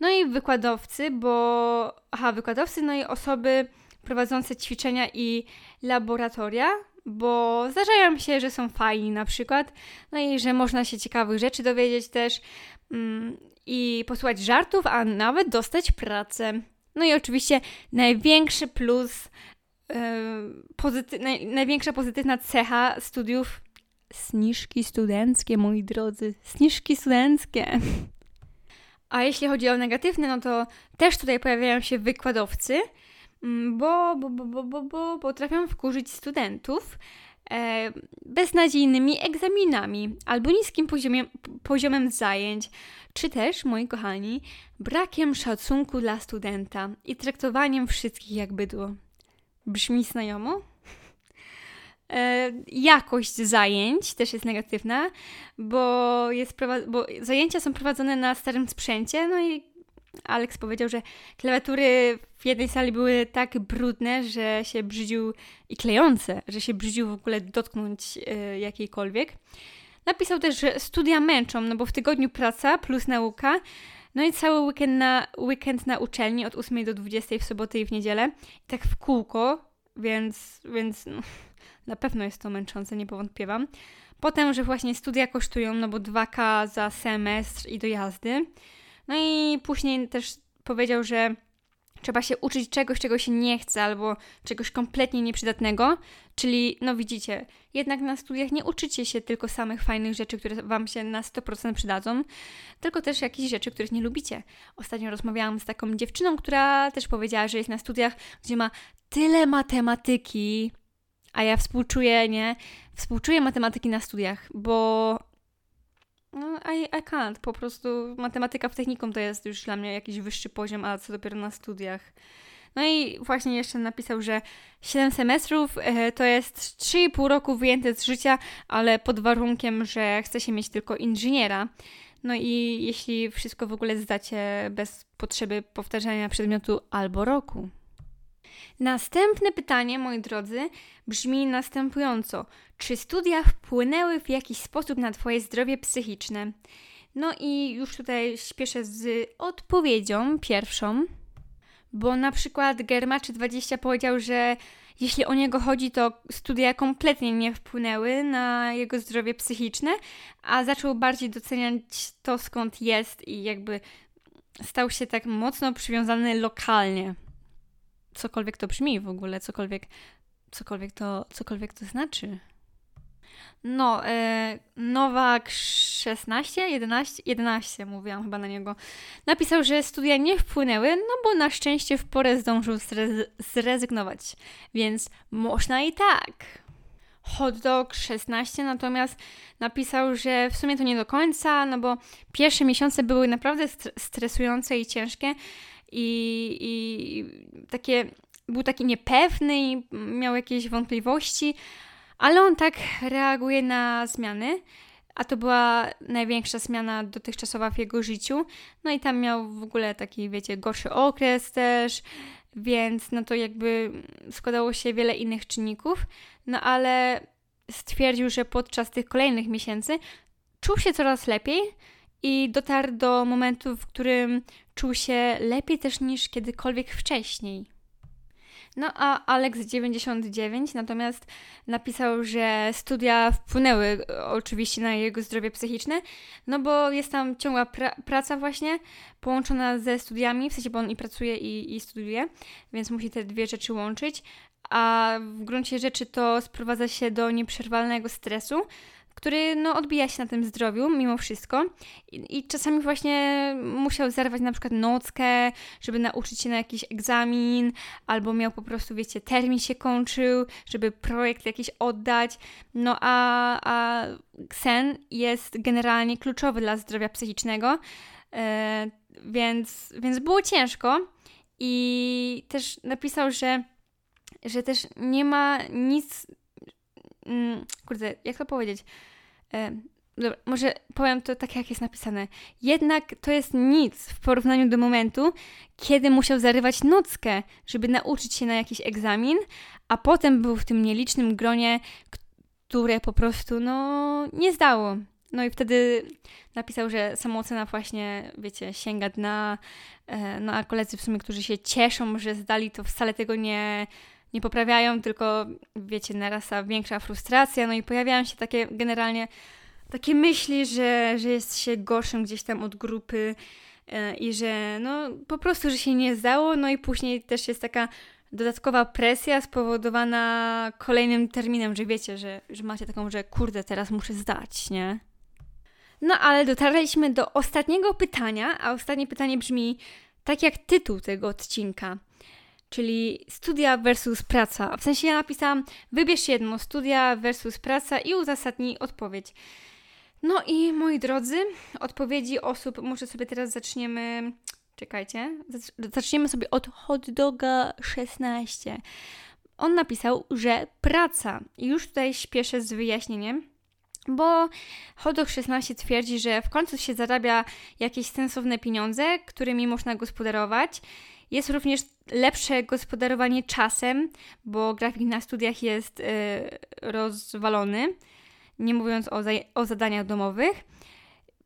No i wykładowcy, bo... Aha, wykładowcy, no i osoby prowadzące ćwiczenia i laboratoria, bo zdarzają się, że są fajni na przykład, no i że można się ciekawych rzeczy dowiedzieć też mm, i posłuchać żartów, a nawet dostać pracę. No i oczywiście największy plus... Pozyty- naj- największa pozytywna cecha studiów, zniżki studenckie, moi drodzy, zniżki studenckie. A jeśli chodzi o negatywne, no to też tutaj pojawiają się wykładowcy, bo, bo, bo, bo, bo, bo potrafią wkurzyć studentów e, beznadziejnymi egzaminami albo niskim poziomiem, poziomem zajęć, czy też, moi kochani, brakiem szacunku dla studenta i traktowaniem wszystkich jak bydło. Brzmi znajomo? E, jakość zajęć też jest negatywna, bo, jest prowa- bo zajęcia są prowadzone na starym sprzęcie, no i Alex powiedział, że klawiatury w jednej sali były tak brudne, że się brzydził i klejące, że się brzydził w ogóle dotknąć e, jakiejkolwiek. Napisał też, że studia męczą, no bo w tygodniu praca plus nauka, no i cały weekend na, weekend na uczelni od ósmej do dwudziestej w soboty i w niedzielę. I tak w kółko, więc, więc no, na pewno jest to męczące, nie powątpiewam. Potem, że właśnie studia kosztują, no bo dwa tysiące za semestr i dojazdy. No i później też powiedział, że trzeba się uczyć czegoś, czego się nie chce, albo czegoś kompletnie nieprzydatnego. Czyli, no widzicie, jednak na studiach nie uczycie się tylko samych fajnych rzeczy, które Wam się na sto procent przydadzą, tylko też jakichś rzeczy, których nie lubicie. Ostatnio rozmawiałam z taką dziewczyną, która też powiedziała, że jest na studiach, gdzie ma tyle matematyki, a ja współczuję, nie? Współczuję matematyki na studiach, bo... No, I, I can't. Po prostu matematyka w technikum to jest już dla mnie jakiś wyższy poziom, a co dopiero na studiach. No i właśnie jeszcze napisał, że siedem semestrów e, to jest trzy i pół roku wyjęte z życia, ale pod warunkiem, że chce się mieć tylko inżyniera. No i jeśli wszystko w ogóle zdacie bez potrzeby powtarzania przedmiotu albo roku. Następne pytanie, moi drodzy, brzmi następująco. Czy studia wpłynęły w jakiś sposób na Twoje zdrowie psychiczne? No i już tutaj śpieszę z odpowiedzią pierwszą. bo na przykład Germaczy dwadzieścia powiedział, że jeśli o niego chodzi, to studia kompletnie nie wpłynęły na jego zdrowie psychiczne, a zaczął bardziej doceniać to, skąd jest i jakby stał się tak mocno przywiązany lokalnie. Cokolwiek to brzmi w ogóle, cokolwiek, cokolwiek, to, cokolwiek to znaczy. No, e, Nowak szesnaście, jedenaście, jedenaście, mówiłam chyba na niego, napisał, że studia nie wpłynęły, no bo na szczęście w porę zdążył zrezy- zrezygnować, więc można i tak. Hotdog szesnaście natomiast napisał, że w sumie to nie do końca, no bo pierwsze miesiące były naprawdę stresujące i ciężkie i, i takie, był taki niepewny i miał jakieś wątpliwości, ale on tak reaguje na zmiany, a to była największa zmiana dotychczasowa w jego życiu. No i tam miał w ogóle taki, wiecie, gorszy okres też, więc no to jakby składało się wiele innych czynników. No ale stwierdził, że podczas tych kolejnych miesięcy czuł się coraz lepiej i dotarł do momentu, w którym czuł się lepiej też niż kiedykolwiek wcześniej. No a Alex dziewięćdziesiąt dziewięć natomiast napisał, że studia wpłynęły oczywiście na jego zdrowie psychiczne, no bo jest tam ciągła pra- praca właśnie połączona ze studiami, w sensie bo on i pracuje i, i studiuje, więc musi te dwie rzeczy łączyć, a w gruncie rzeczy to sprowadza się do nieprzerwalnego stresu, który no, odbija się na tym zdrowiu mimo wszystko i, i czasami właśnie musiał zerwać na przykład nockę, żeby nauczyć się na jakiś egzamin, albo miał po prostu, wiecie, termin się kończył, żeby projekt jakiś oddać, no a, a sen jest generalnie kluczowy dla zdrowia psychicznego, yy, więc, więc było ciężko i też napisał, że, że też nie ma nic... Kurde, jak to powiedzieć? E, dobra, może powiem to tak, jak jest napisane. Jednak to jest nic w porównaniu do momentu, kiedy musiał zarywać nockę, żeby nauczyć się na jakiś egzamin, a potem był w tym nielicznym gronie, które po prostu, no, nie zdało. No i wtedy napisał, że samoocena właśnie, wiecie, sięga dna, e, no a koledzy w sumie, którzy się cieszą, że zdali, to wcale tego nie... nie poprawiają, tylko wiecie, narasta większa frustracja, no i pojawiają się takie generalnie takie myśli, że, że jest się gorszym gdzieś tam od grupy yy, i że no po prostu, że się nie zdało, no i później też jest taka dodatkowa presja spowodowana kolejnym terminem, że wiecie, że, że macie taką, że kurde, teraz muszę zdać, nie? No ale dotarliśmy do ostatniego pytania, a ostatnie pytanie brzmi tak jak tytuł tego odcinka. Czyli studia versus praca. W sensie ja napisałam, wybierz jedno, studia versus praca i uzasadnij odpowiedź. No i moi drodzy, odpowiedzi osób, może sobie teraz zaczniemy, czekajcie, zaczniemy sobie od hotdoga szesnaście. On napisał, że praca. I już tutaj śpieszę z wyjaśnieniem, bo Hotdog szesnaście twierdzi, że w końcu się zarabia jakieś sensowne pieniądze, którymi można gospodarować. Jest również lepsze gospodarowanie czasem, bo grafik na studiach jest y, rozwalony, nie mówiąc o, za- o zadaniach domowych.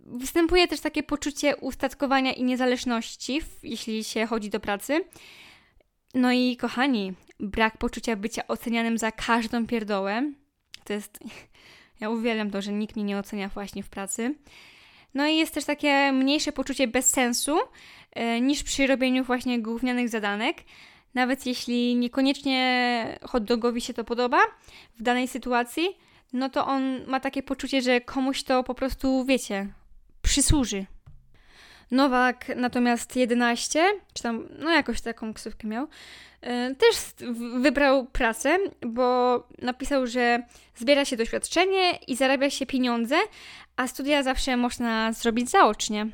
Występuje też takie poczucie ustatkowania i niezależności, w, jeśli się chodzi do pracy. No i kochani, brak poczucia bycia ocenianym za każdą pierdołę. To jest... Ja uwielbiam to, że nikt mnie nie ocenia właśnie w pracy. No i jest też takie mniejsze poczucie bezsensu e, niż przy robieniu właśnie gównianych zadanek. Nawet jeśli niekoniecznie hotdogowi się to podoba w danej sytuacji, no to on ma takie poczucie, że komuś to po prostu, wiecie, przysłuży. Nowak natomiast jedenaście, czy tam, no jakoś taką ksywkę miał, też wybrał pracę, bo napisał, że zbiera się doświadczenie i zarabia się pieniądze, a studia zawsze można zrobić zaocznie.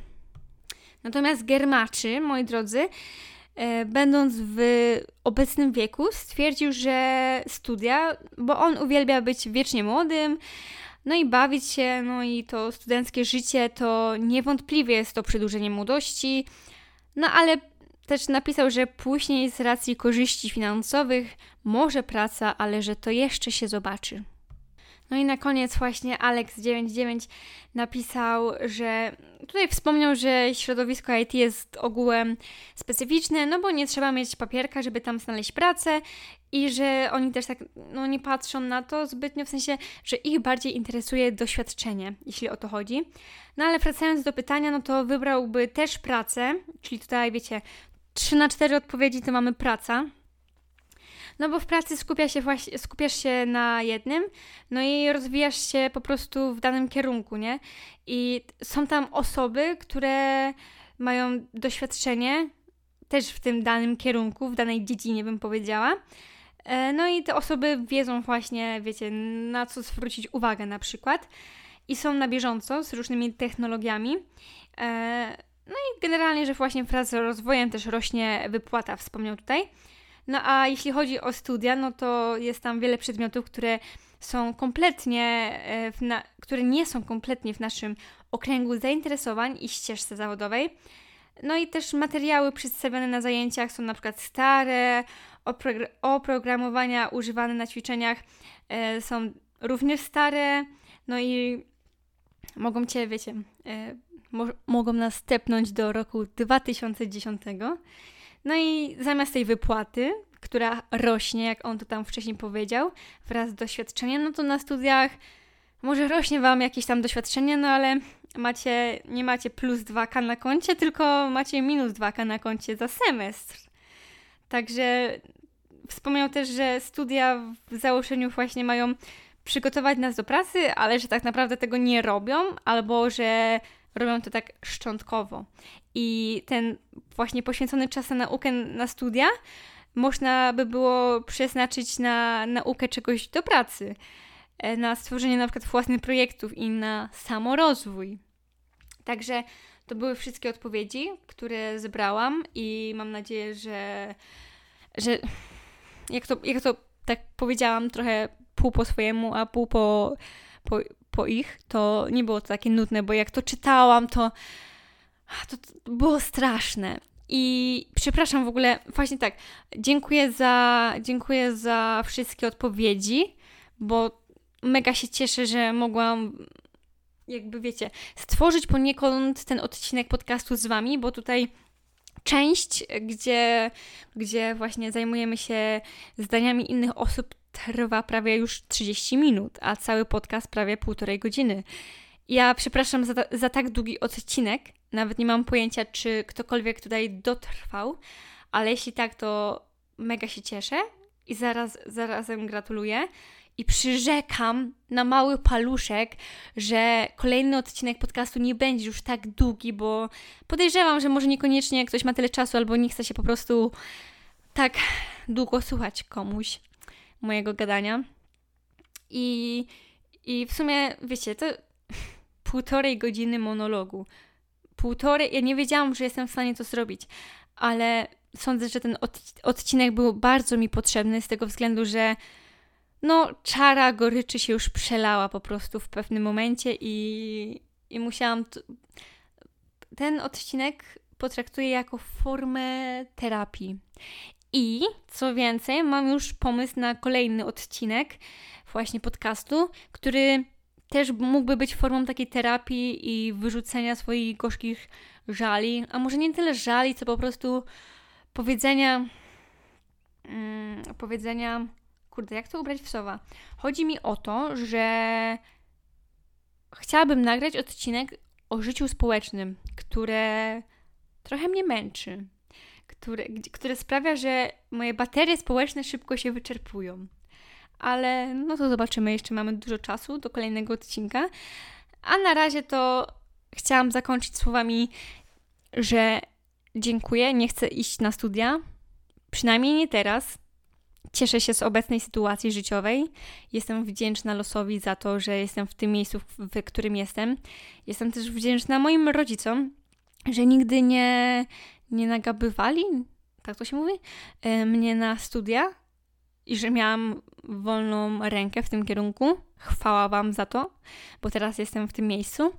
Natomiast Germaczy, moi drodzy, będąc w obecnym wieku, stwierdził, że studia, bo on uwielbia być wiecznie młodym, no i bawić się, no i to studenckie życie to niewątpliwie jest to przedłużenie młodości, no ale też napisał, że później z racji korzyści finansowych może praca, ale że to jeszcze się zobaczy. No i na koniec właśnie Alex dziewięćdziesiąt dziewięć napisał, że tutaj wspomniał, że środowisko I T jest ogółem specyficzne, no bo nie trzeba mieć papierka, żeby tam znaleźć pracę i że oni też tak no, nie patrzą na to zbytnio, w sensie, że ich bardziej interesuje doświadczenie, jeśli o to chodzi. No ale wracając do pytania, no to wybrałby też pracę, czyli tutaj wiecie, trzy na cztery odpowiedzi to mamy praca. No bo w pracy skupia się właśnie, skupiasz się na jednym, no i rozwijasz się po prostu w danym kierunku, nie? I są tam osoby, które mają doświadczenie też w tym danym kierunku, w danej dziedzinie bym powiedziała. No i te osoby wiedzą właśnie, wiecie, na co zwrócić uwagę na przykład i są na bieżąco z różnymi technologiami. No i generalnie, że właśnie wraz z rozwojem też rośnie wypłata, wspomniał tutaj. No a jeśli chodzi o studia, no to jest tam wiele przedmiotów, które są kompletnie, w na, które nie są kompletnie w naszym okręgu zainteresowań i ścieżce zawodowej. No i też materiały przedstawiane na zajęciach są na przykład stare, oprogr- oprogramowania używane na ćwiczeniach e, są również stare, no i mogą Cię, wiecie, e, mo- mogą nas tepnąć do roku dwa tysiące dziesiątego. No i zamiast tej wypłaty, która rośnie, jak on to tam wcześniej powiedział, wraz z doświadczeniem, no to na studiach może rośnie Wam jakieś tam doświadczenie, no ale macie, nie macie plus dwa ka na koncie, tylko macie minus dwa ka na koncie za semestr. Także wspomniał też, że studia w założeniu właśnie mają przygotować nas do pracy, ale że tak naprawdę tego nie robią, albo że robią to tak szczątkowo. I ten właśnie poświęcony czas na naukę, na studia można by było przeznaczyć na naukę czegoś do pracy, na stworzenie na przykład własnych projektów i na samorozwój. Także to były wszystkie odpowiedzi, które zebrałam i mam nadzieję, że, że jak, to, jak to tak powiedziałam, trochę pół po swojemu, a pół po, po, po ich, to nie było to takie nudne, bo jak to czytałam, to To było straszne i przepraszam w ogóle, właśnie tak, dziękuję za, dziękuję za wszystkie odpowiedzi, bo mega się cieszę, że mogłam jakby wiecie, stworzyć poniekąd ten odcinek podcastu z Wami, bo tutaj część, gdzie, gdzie właśnie zajmujemy się zdaniami innych osób trwa prawie już trzydzieści minut, a cały podcast prawie półtorej godziny. Ja przepraszam za, za tak długi odcinek, nawet nie mam pojęcia, czy ktokolwiek tutaj dotrwał, ale jeśli tak, to mega się cieszę i zaraz, zarazem gratuluję i przyrzekam na mały paluszek, że kolejny odcinek podcastu nie będzie już tak długi, bo podejrzewam, że może niekoniecznie ktoś ma tyle czasu albo nie chce się po prostu tak długo słuchać komuś mojego gadania. I, i w sumie, wiecie, to półtorej godziny monologu. Półtorej, ja nie wiedziałam, że jestem w stanie to zrobić, ale sądzę, że ten odc- odcinek był bardzo mi potrzebny z tego względu, że no czara goryczy się już przelała po prostu w pewnym momencie i, i musiałam... T- ten odcinek potraktuję jako formę terapii. I co więcej, mam już pomysł na kolejny odcinek właśnie podcastu, który... też mógłby być formą takiej terapii i wyrzucenia swoich gorzkich żali, a może nie tyle żali, co po prostu powiedzenia, mm, powiedzenia, kurde, jak to ubrać w słowa? Chodzi mi o to, że chciałabym nagrać odcinek o życiu społecznym, które trochę mnie męczy, które, które sprawia, że moje baterie społeczne szybko się wyczerpują. Ale no to zobaczymy, jeszcze mamy dużo czasu do kolejnego odcinka. A na razie to chciałam zakończyć słowami, że dziękuję, nie chcę iść na studia, przynajmniej nie teraz. Cieszę się z obecnej sytuacji życiowej. Jestem wdzięczna losowi za to, że jestem w tym miejscu, w którym jestem. Jestem też wdzięczna moim rodzicom, że nigdy nie, nie nagabywali, tak to się mówi, mnie na studia. I że miałam wolną rękę w tym kierunku. Chwała Wam za to, bo teraz jestem w tym miejscu.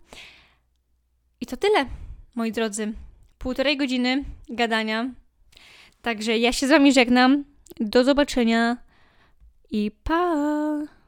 I to tyle, moi drodzy. Półtorej godziny gadania. Także ja się z Wami żegnam. Do zobaczenia i pa!